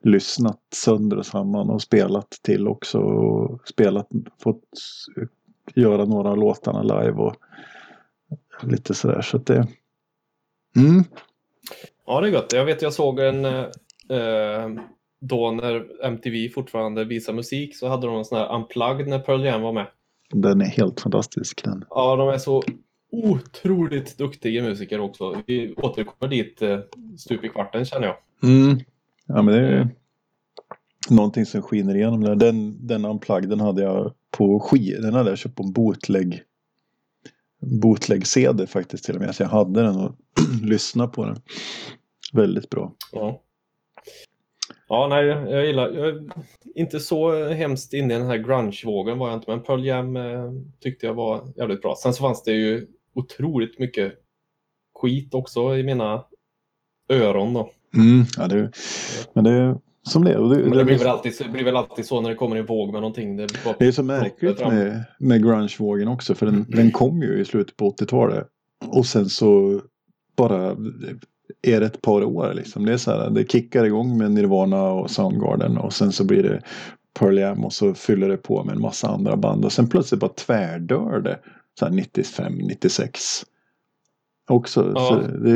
lyssnat sönder och samman och spelat till också, och fått göra några av låtarna live och lite sådär, så att det... Mm. Ja, det är gott. Jag vet, jag såg en då när MTV fortfarande visade musik, så hade de en sån här unplugged när Pearl Jam var med. Den är helt fantastisk, den. Ja, de är så otroligt duktiga musiker också. Vi återkommer dit stup i kvarten, känner jag. Mm. Ja, men det är någonting som skiner igenom där. Den unplugged, den hade jag på den hade jag köpt på en bootleg-CD faktiskt till och med. Så jag hade den och lyssnade på den. Väldigt bra. Ja. Ja, nej, jag gillar... inte så hemskt inne i den här grunge-vågen var jag inte, men Pearl Jam tyckte jag var jävligt bra. Sen så fanns det ju otroligt mycket skit också i mina öron då. Mm, ja, men det är som det är. Men det blir väl alltid så när det kommer en våg med någonting. Det är så märkligt med grunge-vågen också, för den kom ju i slutet på 80-talet. Och sen så bara... är det ett par år liksom. Det är så här, det kickar igång med Nirvana och Soundgarden, och sen så blir det Pearl Jam och så fyller det på med en massa andra band. Och sen plötsligt bara tvärdör det. Så här 95, 96. Också. Ja. Så det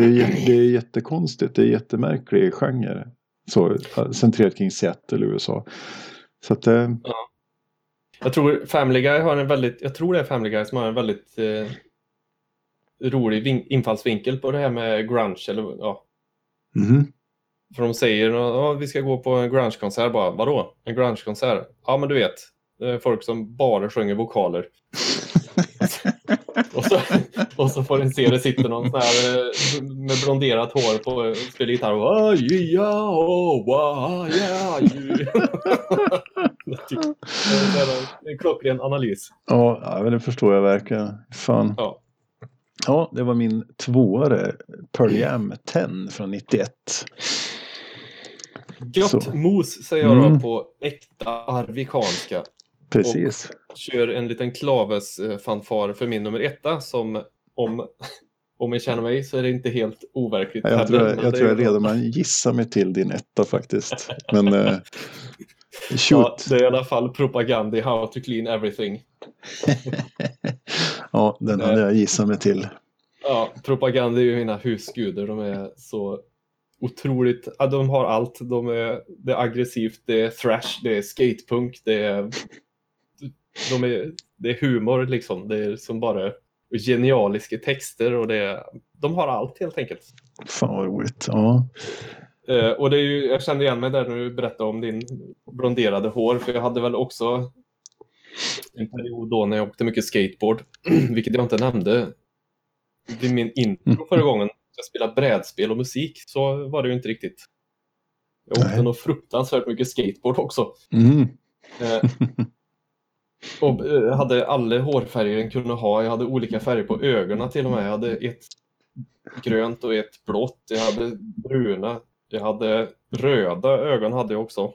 är jättekonstigt. Det är jättemärklig genre. Så centrerat kring Seattle, USA. Så att... Ja. Jag tror Family Guy har en väldigt... Jag tror det är Family Guy som har en väldigt... rolig infallsvinkel på det här med grunge eller ja. Mm. För de säger ja, vi ska gå på en grungekonsert bara. Vadå? En grungekonsert? Ja, men du vet, det är folk som bara sjunger vokaler. och så får en se det sitter någon sån här med blonderat hår på och spelar gitarr. Oh, yeah, oh, yeah, en klockren analys. Ja, men det förstår jag verkligen. Fan. Ja. Ja, det var min tvåare Pearl Jam 10 från 91. Gött mos säger jag då på äkta arvikanska. Precis. Och kör en liten klavesfanfar för min nummer etta som om jag känner mig så är det inte helt overkligt. Ja, jag tror jag redan man gissar mig till din etta faktiskt. Men ja, det är i alla fall propaganda i How to Clean Everything. Ja, den hade jag gissat mig till. Ja, propaganda är ju mina husgudar. De är så otroligt... Ja, de har allt. Det är aggressivt, det är thrash, det är skatepunk, det är humor liksom. Det är som bara genialiska texter och de har allt helt enkelt. Fan vad roligt, ja. Och det är ju, jag kände igen mig där när du berättade om din blonderade hår. För jag hade väl också... en period då när jag åkte mycket skateboard, vilket jag inte nämnde vid min intro förra gången. Jag spelade brädspel och musik, så var det ju inte riktigt. Jag åkte nog fruktansvärt mycket skateboard också. Och hade alla hårfärger jag kunde ha. Jag hade olika färger på ögonen till och med. Jag hade ett grönt och ett blått. Jag hade bruna. Jag hade röda ögon hade jag också.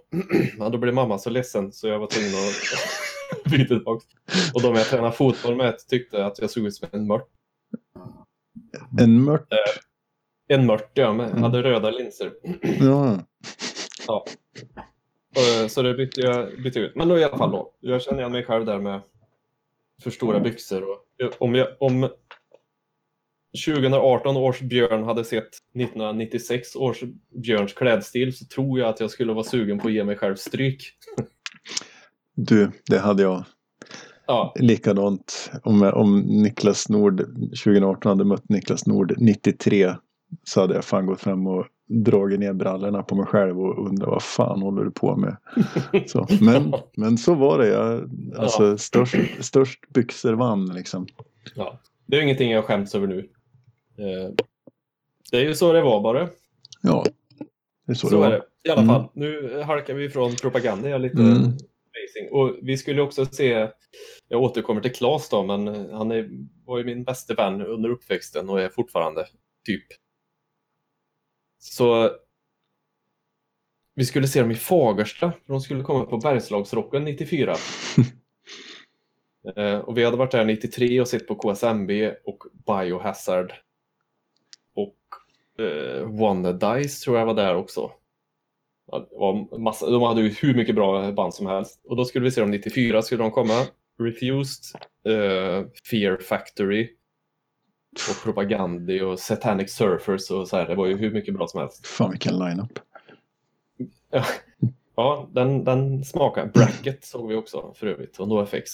Men då blev mamma så ledsen så jag var tvungen att... Och de jag tränade fotboll med tyckte att jag såg ut som en mört. En mört? En mört, ja. Men hade röda linser. Ja. Ja. Så det bytte jag ut. Men då i alla fall då. Jag känner igen mig själv där med för stora byxor. Och om 2018 års Björn hade sett 1996 års Björns klädstil så tror jag att jag skulle vara sugen på att ge mig själv stryk. Du, det hade jag. Ja. Likadant om Niklas Nord 2018 hade mött Niklas Nord 93 så hade jag fan gått fram och dragit ner brallorna på mig själv och undrat vad fan håller du på med? Så, men så var det. Jag, alltså, störst byxor vann liksom. Ja. Det är ingenting jag skäms över nu. Det är ju så det var bara. Ja, det är så är det. I alla fall, nu halkar vi ifrån propaganda. Jag är lite... Och vi skulle också se, jag återkommer till Claes då, men han var ju min bästa vän under uppväxten och är fortfarande typ. Så vi skulle se dem i Fagersta, de skulle komma på Bergslagsrocken 94. Och vi hade varit där 93 och sett på KSMB och Biohazard. Och Wannadice tror jag var där också. De hade ju hur mycket bra band som helst. Och då skulle vi se dem 94 skulle de komma. Refused, Fear Factory och Propaganda och Satanic Surfers och så här. Det var ju hur mycket bra som helst. Fan vilken line-up. Ja, den smakar. Bracket såg vi också för övrigt. Och NoFX.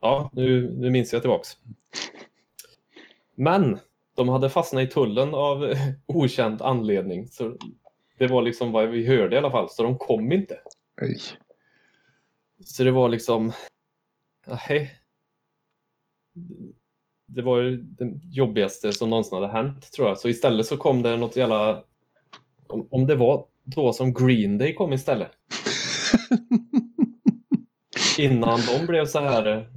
Ja, nu minns jag tillbaks. Men de hade fastnat i tullen av okänd anledning. Så... det var liksom vad vi hörde i alla fall. Så de kom inte. Nej. Så det var liksom... Nej. Det var ju det jobbigaste som någonsin hade hänt, tror jag. Så istället så kom det något jävla... Om det var då som Green Day kom istället. Innan de blev så här...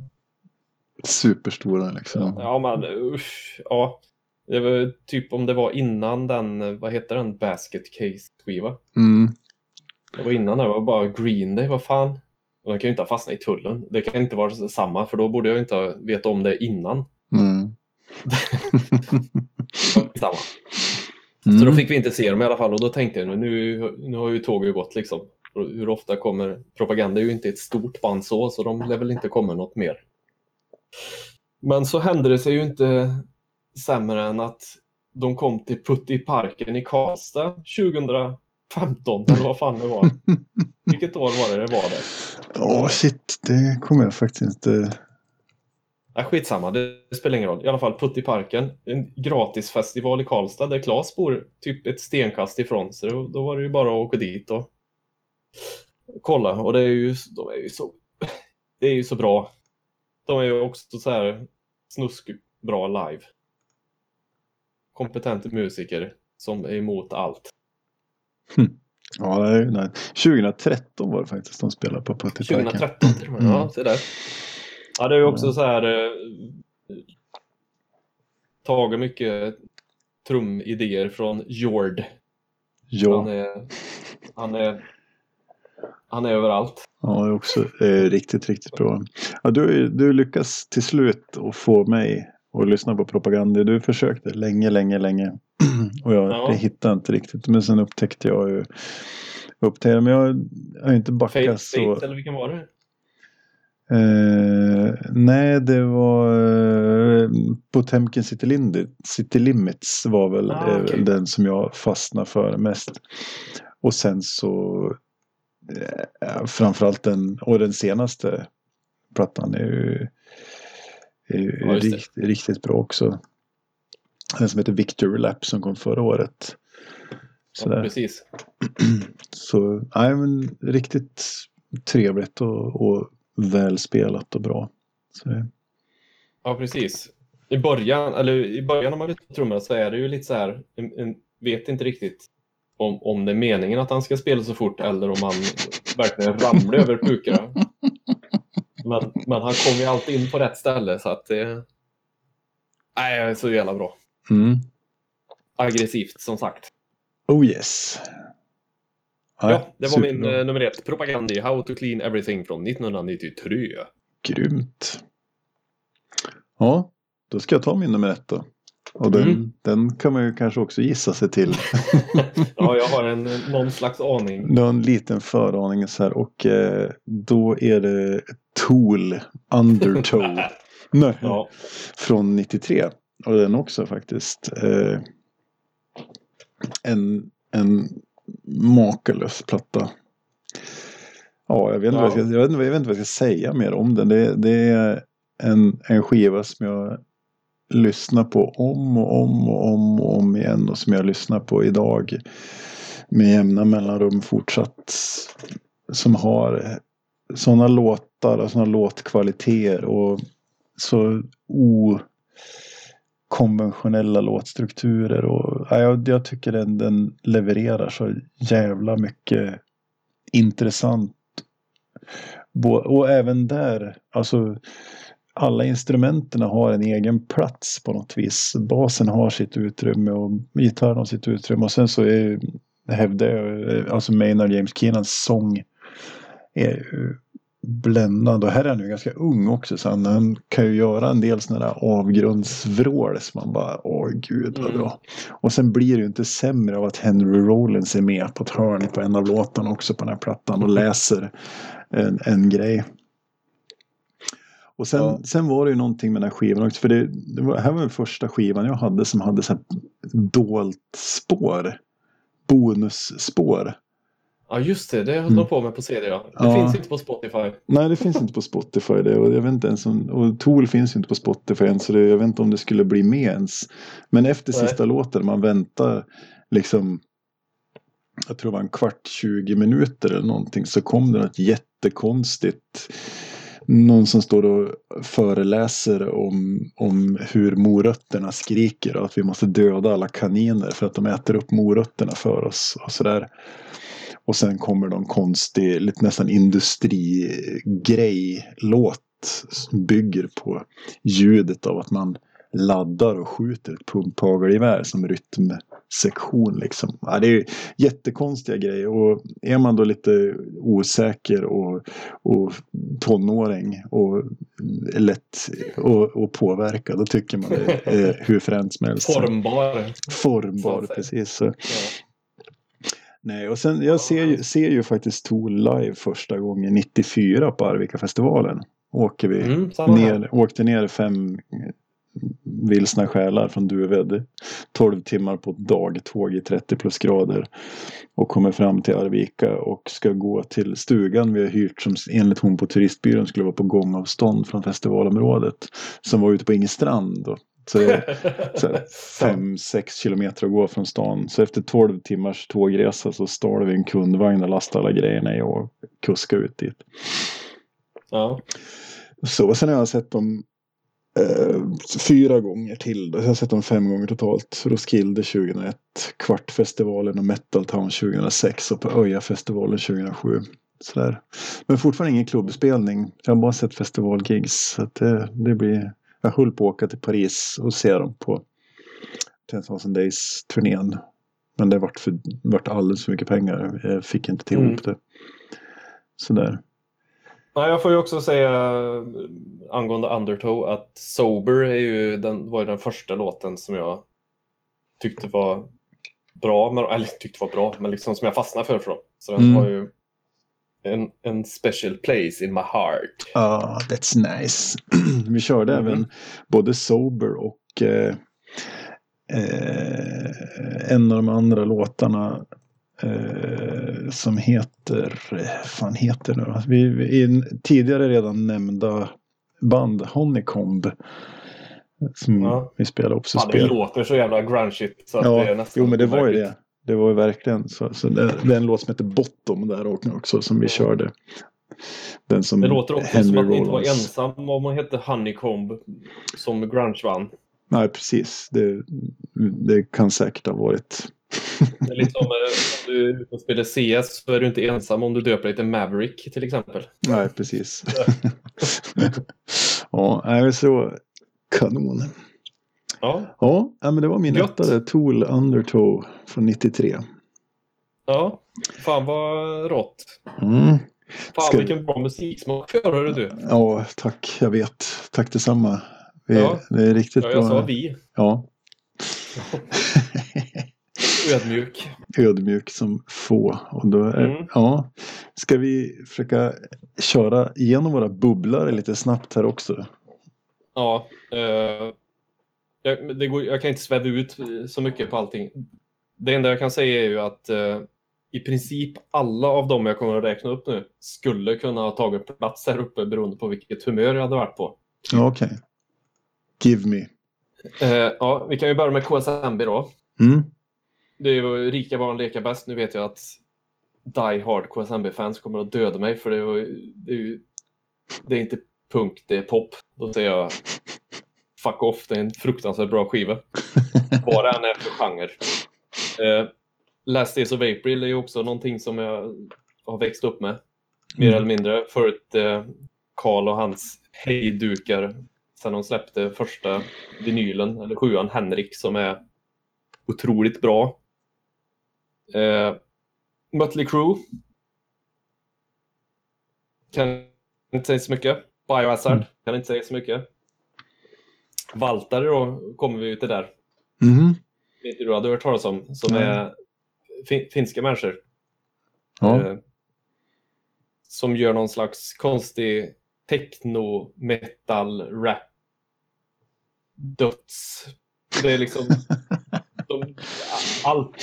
superstora liksom. Ja, men usch. Ja. Det var typ om det var innan den, vad heter den, Basket Case-skiva. Det var innan det var bara Green Day, vad fan. Och de kan ju inte ha fastnat i tullen. Det kan inte vara samma, för då borde jag inte ha vetat om det innan. Samma. Så då fick vi inte se dem i alla fall. Och då tänkte jag, nu har ju tåget gått liksom. hur ofta kommer... Propaganda är ju inte ett stort band så de lär väl inte komma något mer. Men så hände det sig ju inte sämre än att de kom till Putt i parken i Karlstad 2015, eller vad fan det var. Vilket år var det var det? Ja, shit, det kommer jag faktiskt inte... Ja, skitsamma, det spelar ingen roll. I alla fall Putt i parken, en gratisfestival i Karlstad där Claes bor typ ett stenkast ifrån. Så då var det ju bara att åka dit och kolla. Och det är ju så bra. De är ju också så här snuskbra live. Kompetenta musiker som är emot allt. Ja, det är ju nej. 2013 var det faktiskt de spelade på Putt i parken. 2013 till och med, ja, se där. Ja, det är ju också så här tagit mycket trumidéer från Jord. Ja. Han är överallt. Ja, det är också riktigt, riktigt bra. Ja, du lyckas till slut att få mig att lyssna på Propaganda. Du försökte länge. Och jag hittade inte riktigt. Men sen upptäckte jag ju... Men jag har inte backat så... Fate, eller vilken var det? Nej, det var Potemkin City Limits var väl okay. Den som jag fastnade för mest. Och sen så framförallt den senaste plattan är ju riktigt bra också. Den som heter Victory Lap som kom förra året. Sådär. Ja, precis. Så, nej men riktigt trevligt och välspelat och bra. Så. Ja, precis. I början när man lyssnar på trummorna så är det ju lite så här, vet inte riktigt om det är meningen att han ska spela så fort eller om han verkligen ramlar över pukarna. Men han kommer ju alltid in på rätt ställe så att det är så jävla bra. Mm. Aggressivt som sagt. Oh yes. Ja, det var superbra. Min nummer 1. Propaganda, How to Clean Everything från 1993. Grymt. Ja, då ska jag ta min nummer 1 då. Och den kan man ju kanske också gissa sig till. Ja, jag har någon slags aning. Någon liten föraning så här. Och då är det Tool, Undertow. Nej, ja. Från 93. Och den också faktiskt. En makalös platta. Ja, jag vet inte vad jag ska säga mer om den. Det är en skiva som jag lyssnar på om och om igen och som jag lyssnar på idag med jämna mellanrum fortsatt, som har sådana låtar och sådana låtkvaliteter och så konventionella låtstrukturer och jag tycker den levererar så jävla mycket intressant och även där alltså alla instrumenterna har en egen plats på något vis, basen har sitt utrymme och gitarren har sitt utrymme och sen så hävdar jag alltså Maynard James Keenans sång är bländande. Och här är han ju ganska ung också. Så han kan ju göra en del sådana där avgrundsvrål som man bara, åh gud vad bra. Och sen blir det ju inte sämre av att Henry Rollins är med på ett hörn på en av låtarna också på den här plattan och läser en grej. Och sen var det ju någonting med den här skivan också. För det här var den första skivan jag hade som hade så här dolt spår. Bonusspår. Ja just det, det håller de på med på CD då. Det finns inte på Spotify. Nej, det finns inte på Spotify det. Och jag vet inte ens och Tool finns ju inte på Spotify än, så jag vet inte om det skulle bli med ens. Men efter sista låten, man väntar liksom, jag tror det var en kvart, 20 minuter eller någonting, så kom det något jättekonstigt. Någon som står och föreläser om hur morötterna skriker och att vi måste döda alla kaniner för att de äter upp morötterna för oss och sådär. Och sen kommer någon konstig, lite nästan industrigrejlåt som bygger på ljudet av att man laddar och skjuter ett pumphagelgevär som rytmsektion liksom. Ja, det är ju jättekonstiga grejer och är man då lite osäker och tonåring och lätt och påverkad, då tycker man det är hur fränt som helst. Formbar. Precis. Så. Ja. Nej, och sen jag ser ju faktiskt Tool live första gången 94 på Arvika-festivalen. Åker vi åkte ner 5 vilsna själar från Duvedde, 12 timmar på dagtåg i 30 plus grader och kommer fram till Arvika och ska gå till stugan vi har hyrt som enligt hon på turistbyrån skulle vara på gångavstånd från festivalområdet som var ute på Ingestrand och så det är 5-6 kilometer att gå från stan. Så efter 12 timmars tågresa så stal vi en kundvagn och lastade alla grejerna i och kuskade ut dit. Ja. Så sen har jag sett dem 4 gånger till. Jag har sett dem 5 gånger totalt. Roskilde 2001, Kvartfestivalen och Metal Town 2006 och på Öjafestivalen 2007. Sådär. Men fortfarande ingen klubbspelning. Jag har bara sett festivalgigs. Så att det blir... Jag höll på att åka till Paris och se dem på 10,000 Days-turnén. Men det vart alldeles för mycket pengar. Jag fick inte till ihop det. Sådär. Nej, jag får ju också säga angående Undertow att Sober var ju den första låten som jag tyckte var bra. Men liksom som jag fastnade för dem. Så den var ju en special place in my heart. Ah, that's nice. Vi körde även både Sober och en av de andra låtarna som heter... fan heter nu? Vi tidigare redan nämnda band Honeycomb som vi spelade upp. Det låter så jävla grungeigt. Så ja, att det är nästan men det var ju det. Det var ju verkligen så det är en låt som heter Bottom där också som vi körde. Den som det låter också Henry som att man inte var ensam om man hette Honeycomb som grunge vann. Nej, precis. Det kan säkert ha varit. Det är liksom om du spelar CS så är du inte ensam om du döper lite Maverick till exempel. Nej, precis. Ja, är så kanon. Ja, men det var min rättade Tool Undertow från 93. Ja, fan vad rått. Fan vilken bra musiksmak hörde du. Ja, tack, jag vet. Tack detsamma. Det är riktigt bra. Jag sa vi. Ja. Ödmjuk. Ödmjuk som få. Och då ska vi försöka köra igenom våra bubblor lite snabbt här också? Ja, jag kan inte sväva ut så mycket på allting. Det enda jag kan säga är ju att i princip alla av dem jag kommer att räkna upp nu skulle kunna ha tagit plats här uppe beroende på vilket humör jag hade varit på. Okej. Give me. Ja, vi kan ju börja med KSMB då. Det är ju rika barn leka bäst. Nu vet jag att die hard KSMB-fans kommer att döda mig för det är inte punk, det är pop. Då säger jag... Fuck off, det är en fruktansvärt bra skiva. Bara en efter genre. Last Days of April är ju också någonting som jag har växt upp med. Mer eller mindre. Förut Carl och hans hejdukar. Sen de släppte första vinylen, eller 7:an, Henrik, som är otroligt bra. Mötley Crüe. Kan inte säga så mycket. Biohazard. Kan inte säga så mycket. Valtare då kommer vi ut till där. Vet du hade hört talas om som är finska människor. Ja. Som gör någon slags konstig techno metal rap döds. Det är liksom allt.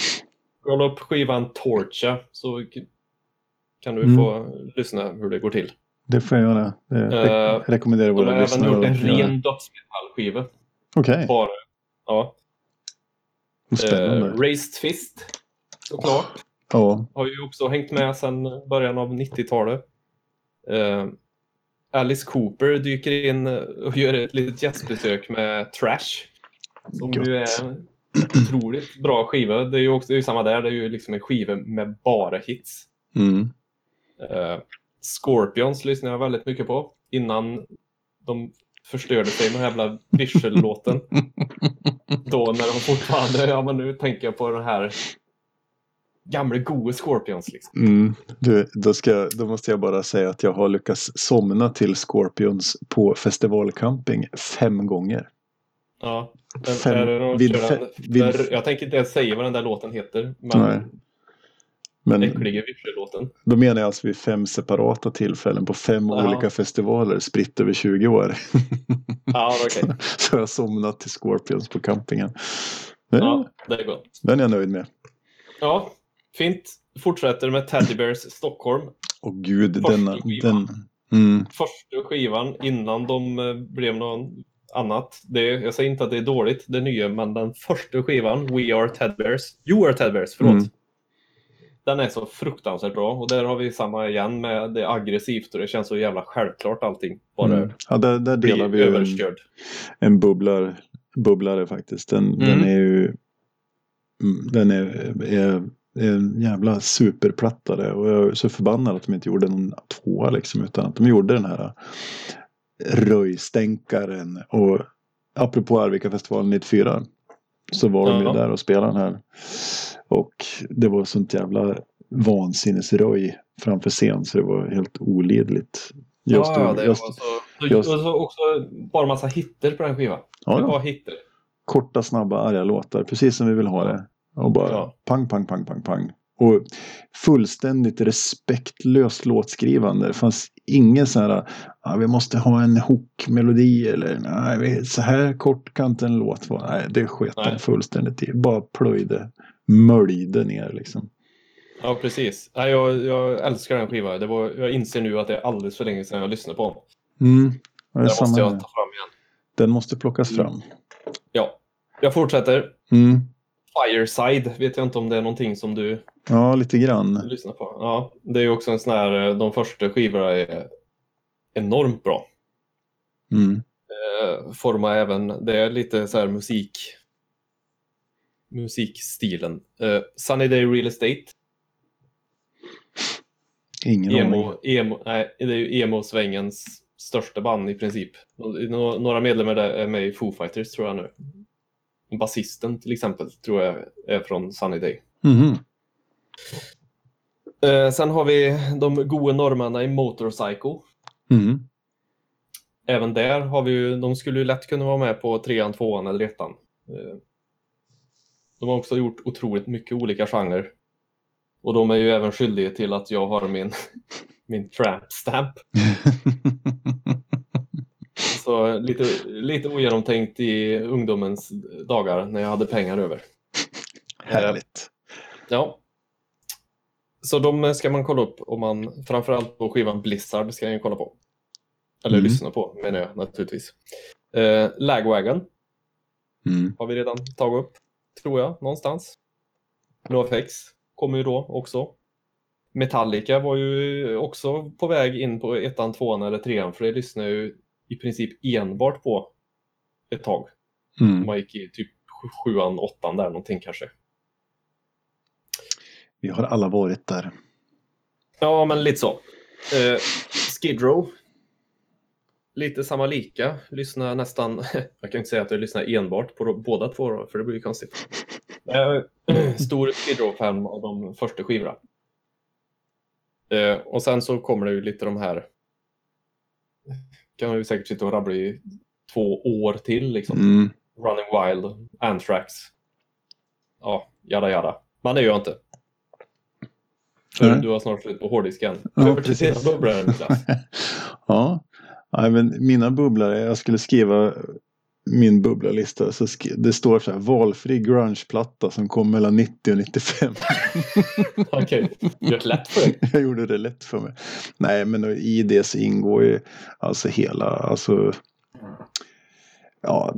Kolla upp skivan Torcha så kan du få lyssna hur det går till. Det får jag göra. Jag rekommenderar våra lyssnare. De har även gjort en ren dödsmetallskiva. Okej. Okay. Ja. Raised Fist, såklart. Har ju också hängt med sedan början av 90-talet. Alice Cooper dyker in och gör ett litet gästbesök med Trash. Som ju är en otroligt bra skiva. Det är ju också samma där. Det är ju liksom en skiva med bara hits. Scorpions lyssnar jag väldigt mycket på innan de förstörde sig med den här jävla visual-låten. Då när de fortfarande, men nu tänker jag på den här gamla gode Scorpions liksom. Då måste jag bara säga att jag har lyckats somna till Scorpions på festivalcamping 5 gånger. Ja, jag tänker inte ens säga vad den där låten heter, men Men äckliga vischelåten. Då menar jag alltså vid 5 separata tillfällen på 5 olika festivaler spritt över 20 år. Ja, okej. Okay. Så jag har somnat till Scorpions på campingen. Men, ja, det är gott. Den är jag nöjd med. Ja, fint. Fortsätter med Teddy Bears Stockholm. Åh gud, första skivan innan de blev någon annat. Jag säger inte att det är dåligt, det nya, men den första skivan, We Are Teddy Bears. You Are Teddy Bears, förlåt. Mm. Den är så fruktansvärt bra, och där har vi samma igen med det aggressivt och det känns så jävla självklart allting. Bara ja, där delar vi en bubblare faktiskt. Den är ju är en jävla superplattare, och jag är så förbannad att de inte gjorde någon tvåa liksom, utan att de gjorde den här röjstänkaren. Och apropå Arvika-festivalen 94 så var de ju där och spelade den här, och det var sånt jävla vansinnesröj framför scen så det var helt olidligt. Det var också bara massa hitter på den skivan. Ja, det var hitter. Korta, snabba, arga låtar, precis som vi vill ha det. Och bara pang, pang, pang, pang, pang. Och fullständigt respektlöst låtskrivande. Det fanns ingen så här, vi måste ha en hook-melodi eller nej, så här kort kan inte en låt vara. Nej, det sket de fullständigt i. Bara möljde ner liksom. Ja, precis. Jag älskar den skivan. Jag inser nu att det är alldeles för länge sedan jag lyssnade på honom. Den måste jag ta fram igen. Den måste plockas fram. Ja, jag fortsätter. Fireside, vet jag inte om det är någonting som du... Ja, lite grann. Lyssnar på. Ja, det är ju också en sån här... De första skivorna är enormt bra. Formar även... Det är lite så här musikstilen. Sunny Day Real Estate. Ingen aning. Nej, det är ju emo-svängens största band i princip. Några medlemmar där är med i Foo Fighters tror jag nu. Basisten till exempel tror jag är från Sunny Day. Sen har vi de goda norrmännen i Motorcycle. Även där har vi ju, de skulle ju lätt kunna vara med på 3an, 2an eller 1an. De har också gjort otroligt mycket olika genrer. Och de är ju även skyldiga till att jag har min tramp stamp. Så lite ogenomtänkt i ungdomens dagar när jag hade pengar över. Härligt. Ja. Så de ska man kolla upp, om man framförallt på skivan Blizzard ska jag kolla på. Eller lyssna på, menar jag naturligtvis. Lagwagon. Har vi redan tagit upp, tror jag, någonstans. NoFX kommer ju då också. Metallica var ju också på väg in på 1an, 2an eller 3an, för det lyssnar ju i princip enbart på ett tag. Man gick i typ 7an, 8an där någonting kanske. Vi har alla varit där. Ja, men lite så. Skid Row. Lite samma lika. Lyssnar nästan... Jag kan inte säga att jag lyssnar enbart på båda två, för det blir ju konstigt. Stor Skid Row-fan av de första skivorna. Och sen så kommer det ju lite de här... kan vi säkert sitta och rabbla i 2 år till liksom. Running Wild, Anthrax. Ja, jada jada. Man är ju inte. Du har snart slut på hårddisken. Ja, precis. Ja. Nej, men mina bubblare, jag skulle skriva min bubblarlista, så det står så här: valfri grungeplatta som kom mellan 90 och 95. Okej, gjort lätt för dig. Jag gjorde det lätt för mig. Nej, men i det så ingår ju alltså hela, alltså ja,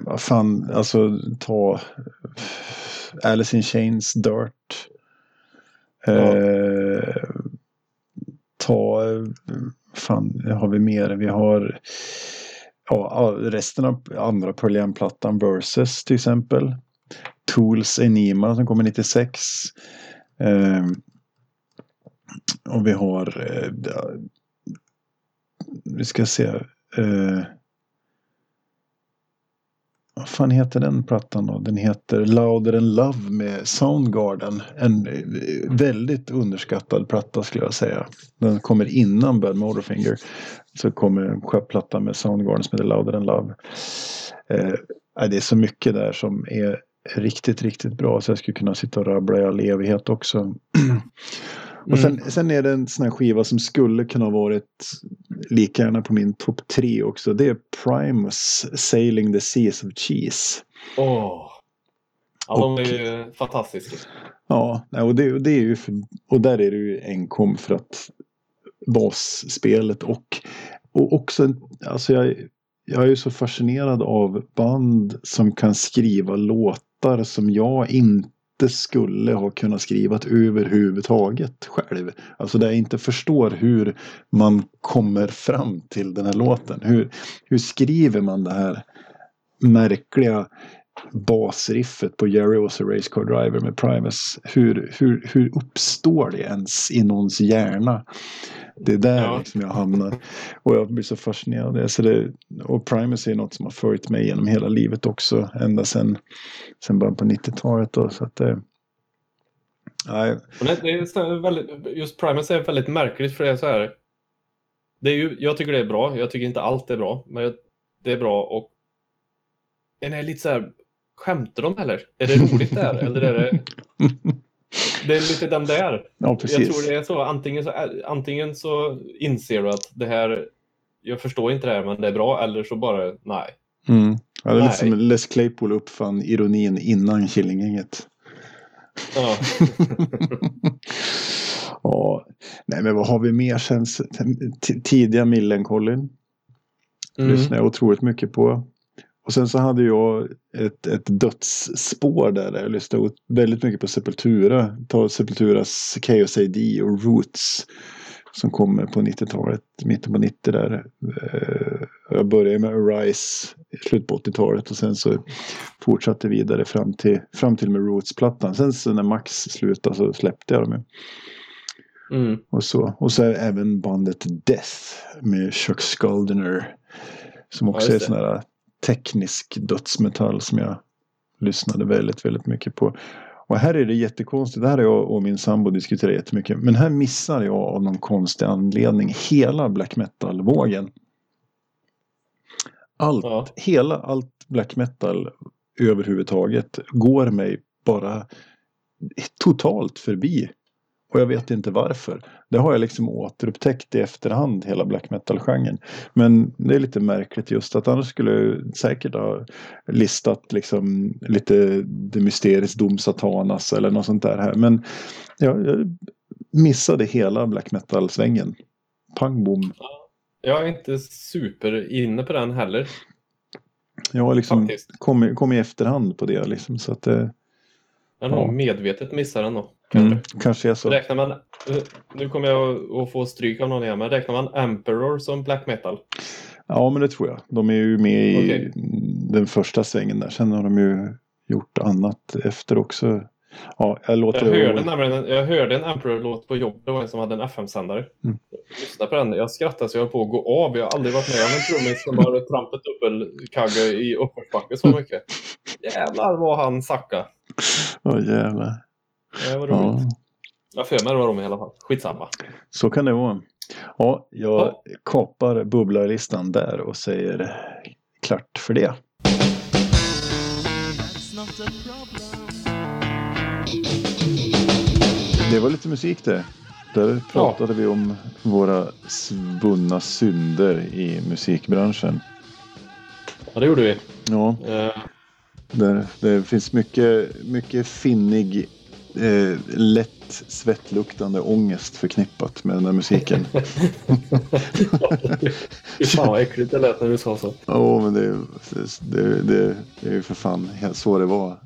vad fan, alltså ta Alice in Chains, Dirt, ta fan, har vi mer? Vi har resten av andra Pearl Jam-plattan, Versus till exempel. Tools Enima som kommer 96. Och vi har... vi ska se... vad fan heter den plattan då? Den heter Louder Than Love med Soundgarden. En väldigt underskattad platta skulle jag säga. Den kommer innan Bad Motorfinger. Så kommer en sjöplatta med Soundgarden som heter Louder Than Love. Det är så mycket där som är riktigt, riktigt bra. Så jag skulle kunna sitta och rabbla i all evighet också. Och sen är det en sån här skiva som skulle kunna ha varit lika gärna på min topp 3 också. Det är Primus Sailing the Seas of Cheese. De är ju fantastiska. Ja, och det är ju och där är det ju enkom för att basspelet och också, alltså jag är ju så fascinerad av band som kan skriva låtar som jag inte skulle ha kunnat skriva överhuvudtaget själv. Alltså där jag inte förstår hur man kommer fram till den här låten. Hur skriver man det här märkliga basriffet på Jerry was a race car driver med Primus? Hur uppstår det ens i någons hjärna? Det är där liksom jag hamnar. Och jag blir så fascinerad. Så och Primus är något som har följt mig genom hela livet också. Ända sen början på 90-talet. Då, så att det är så här väldigt, just Primus är väldigt märkligt för det är så här. Det är ju, jag tycker det är bra. Jag tycker inte allt är bra. Men det är bra och den är lite så här. Skämtar de eller? Är det roligt där? Eller är det... Det är lite den där. Ja, precis. Jag tror det är så. Antingen så inser du att det här... Jag förstår inte det här, men det är bra. Eller så bara, nej. Mm. Ja, det är lite som Les Claypool uppfann ironin innan Killinggänget. Ja. Ja. Nej, men vad har vi mer sen? Tidiga Millencolin. Lyssnar jag otroligt mycket på. Och sen så hade jag ett dödsspår där jag lyssnade väldigt mycket på Sepultura. Ta Sepulturas Chaos AD och Roots som kommer på 90-talet, mitten på 90 där. Jag började med Arise i slutet på 80-talet och sen så fortsatte vidare fram till med Roots-plattan. Sen så när Max slutade så släppte jag dem. Och så även bandet Death med Chuck Schuldiner som också är sådana där teknisk dödsmetall som jag lyssnade väldigt, väldigt mycket på. Och här är det jättekonstigt. Det här har jag och min sambo diskuterat jättemycket. Men här missar jag av någon konstig anledning hela black metal-vågen. Allt black metal överhuvudtaget går mig bara totalt förbi. Och jag vet inte varför. Det har jag liksom återupptäckt i efterhand hela black metal-genren. Men det är lite märkligt just att annars skulle jag säkert ha listat liksom lite The Mysterious Doom Satanas eller något sånt där här. Men jag missade hela black metal-svängen. Pang, boom. Jag är inte super inne på den heller. Jag har liksom kom i efterhand på det liksom så att... Jag har medvetet missat den då. Kanske är så. Räknar man, nu kommer jag att få stryk av någon här, men räknar man Emperor som black metal? Ja, men det tror jag. De är ju med i den första svängen där. Sen har de ju gjort annat efter också. Ja, jag hörde en Emperor-låt på jobbet. Det var en som hade en FM-sändare. Lyssnade på den. Jag skrattade så jag höll på att gå av. Jag har aldrig varit med om en trummis som har trampat upp en kagge i uppförsbacke så mycket. Jävlar vad han sackade. Jävlar. Det var roligt. Jag för mig det var roligt i alla fall. Skitsamma. Så kan det vara. Ja, jag kapar bubblarlistan där och säger klart för det. Det var lite musik där. Där pratade vi om våra svunna synder i musikbranschen. Ja, det gjorde vi. Ja. Det finns mycket, mycket finnig, lätt svettluktande ångest förknippat med den här musiken. Fan vad äckligt det lät när du sa så. Men det är ju för fan så det var.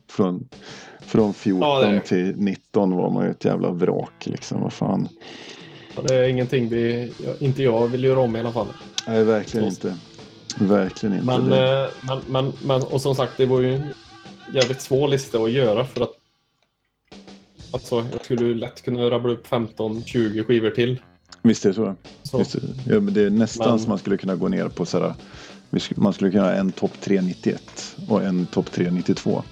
Från 14 till 19 var man ju ett jävla vrak liksom, vad fan. Ja, det är ingenting jag vill göra om i alla fall. Nej, verkligen inte. Verkligen inte. Men och som sagt, det var ju en jävligt svår lista att göra för att alltså, jag skulle lätt kunna rabbla upp 15-20 skivor till. Visst är det så. Visst är det. Ja, men det är nästan som man skulle kunna gå ner på sådär. Man skulle kunna ha en topp 391 och en topp 392.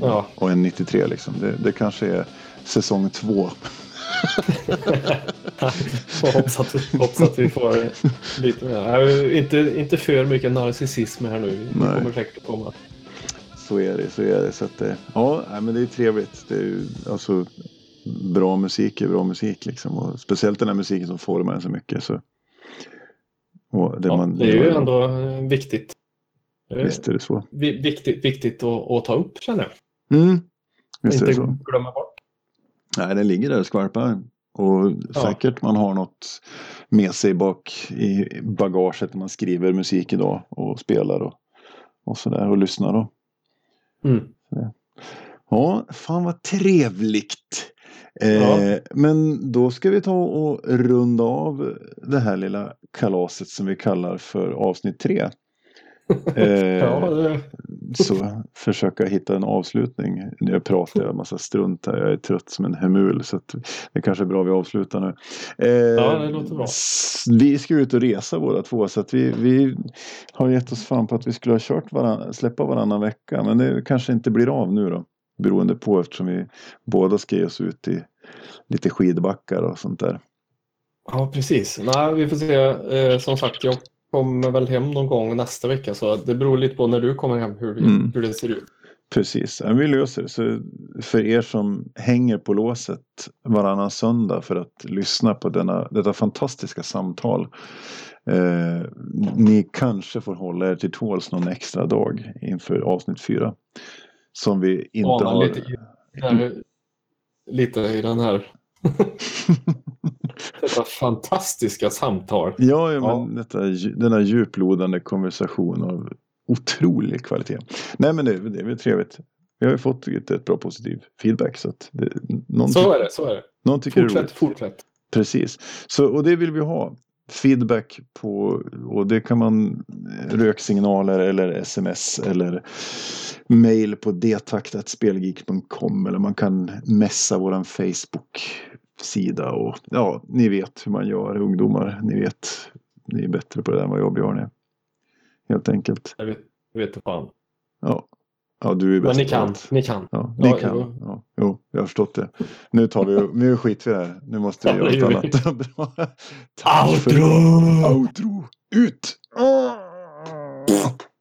Ja. Och en 93 liksom. Det kanske är säsong 2. Jag hoppas att vi får lite mer. Inte för mycket narcissism här nu. Nej. Det kommer säkert att komma. så är det, så är det. Så att, ja, men det är trevligt. Det är, alltså, bra musik är bra musik liksom. Och speciellt den här musiken som formar en så mycket. Så. Det, ja, man, det är ju ändå viktigt. Visst är det så. Viktigt att ta upp, känner jag. Mm, visst är det så. Inte glömma bort. Nej, den ligger där och skvarpar. Och säkert man har något med sig bak i bagaget när man skriver musik idag och spelar och sådär och lyssnar då. Mm. Ja, fan vad trevligt. Men då ska vi ta och runda av det här lilla kalaset som vi kallar för avsnitt 3. Så försöka hitta en avslutning. Jag pratar en massa strunt här. Jag är trött som en hemul. Så att det är kanske är bra vi avslutar nu. Det låter bra. Vi ska ut och resa båda två. Så att vi har gett oss fan på att vi skulle ha kört släppa varannan vecka. Men det kanske inte blir av nu då. Beroende på, eftersom vi båda ska ge oss ut i lite skidbackar och sånt där. Ja, precis. Nej, vi får se. Som sagt, jag kommer väl hem någon gång nästa vecka, så det beror lite på när du kommer hem hur det ser ut. Precis, vi löser det. Så för er som hänger på låset varannan söndag för att lyssna på detta fantastiska samtal, ni kanske får hålla er till tåls någon extra dag inför avsnitt 4 som vi inte har lite i den här detta fantastiska samtal. Ja, men denna djuplodande konversation av otrolig kvalitet. Nej, men det är väl trevligt. Vi har ju fått ett bra positiv feedback. Så, att det, så är det. Någon tycker fortsätt. Precis. Så, och det vill vi ha. Feedback på, och det kan man röksignaler eller sms eller mail på d-takt@spelgeek.com, eller man kan messa våran Facebook-sida och ja, ni vet hur man gör, ungdomar, ni vet, ni är bättre på det än vad jag gör nu. Helt enkelt. Jag vet inte fan. Ja. Ja, du är bäst. Men ni kan. Ja, ni kan. Jo, jag har förstått det. Nu skiter vi här. Nu måste vi göra något annat. Bra. Outro! Outro! Ut!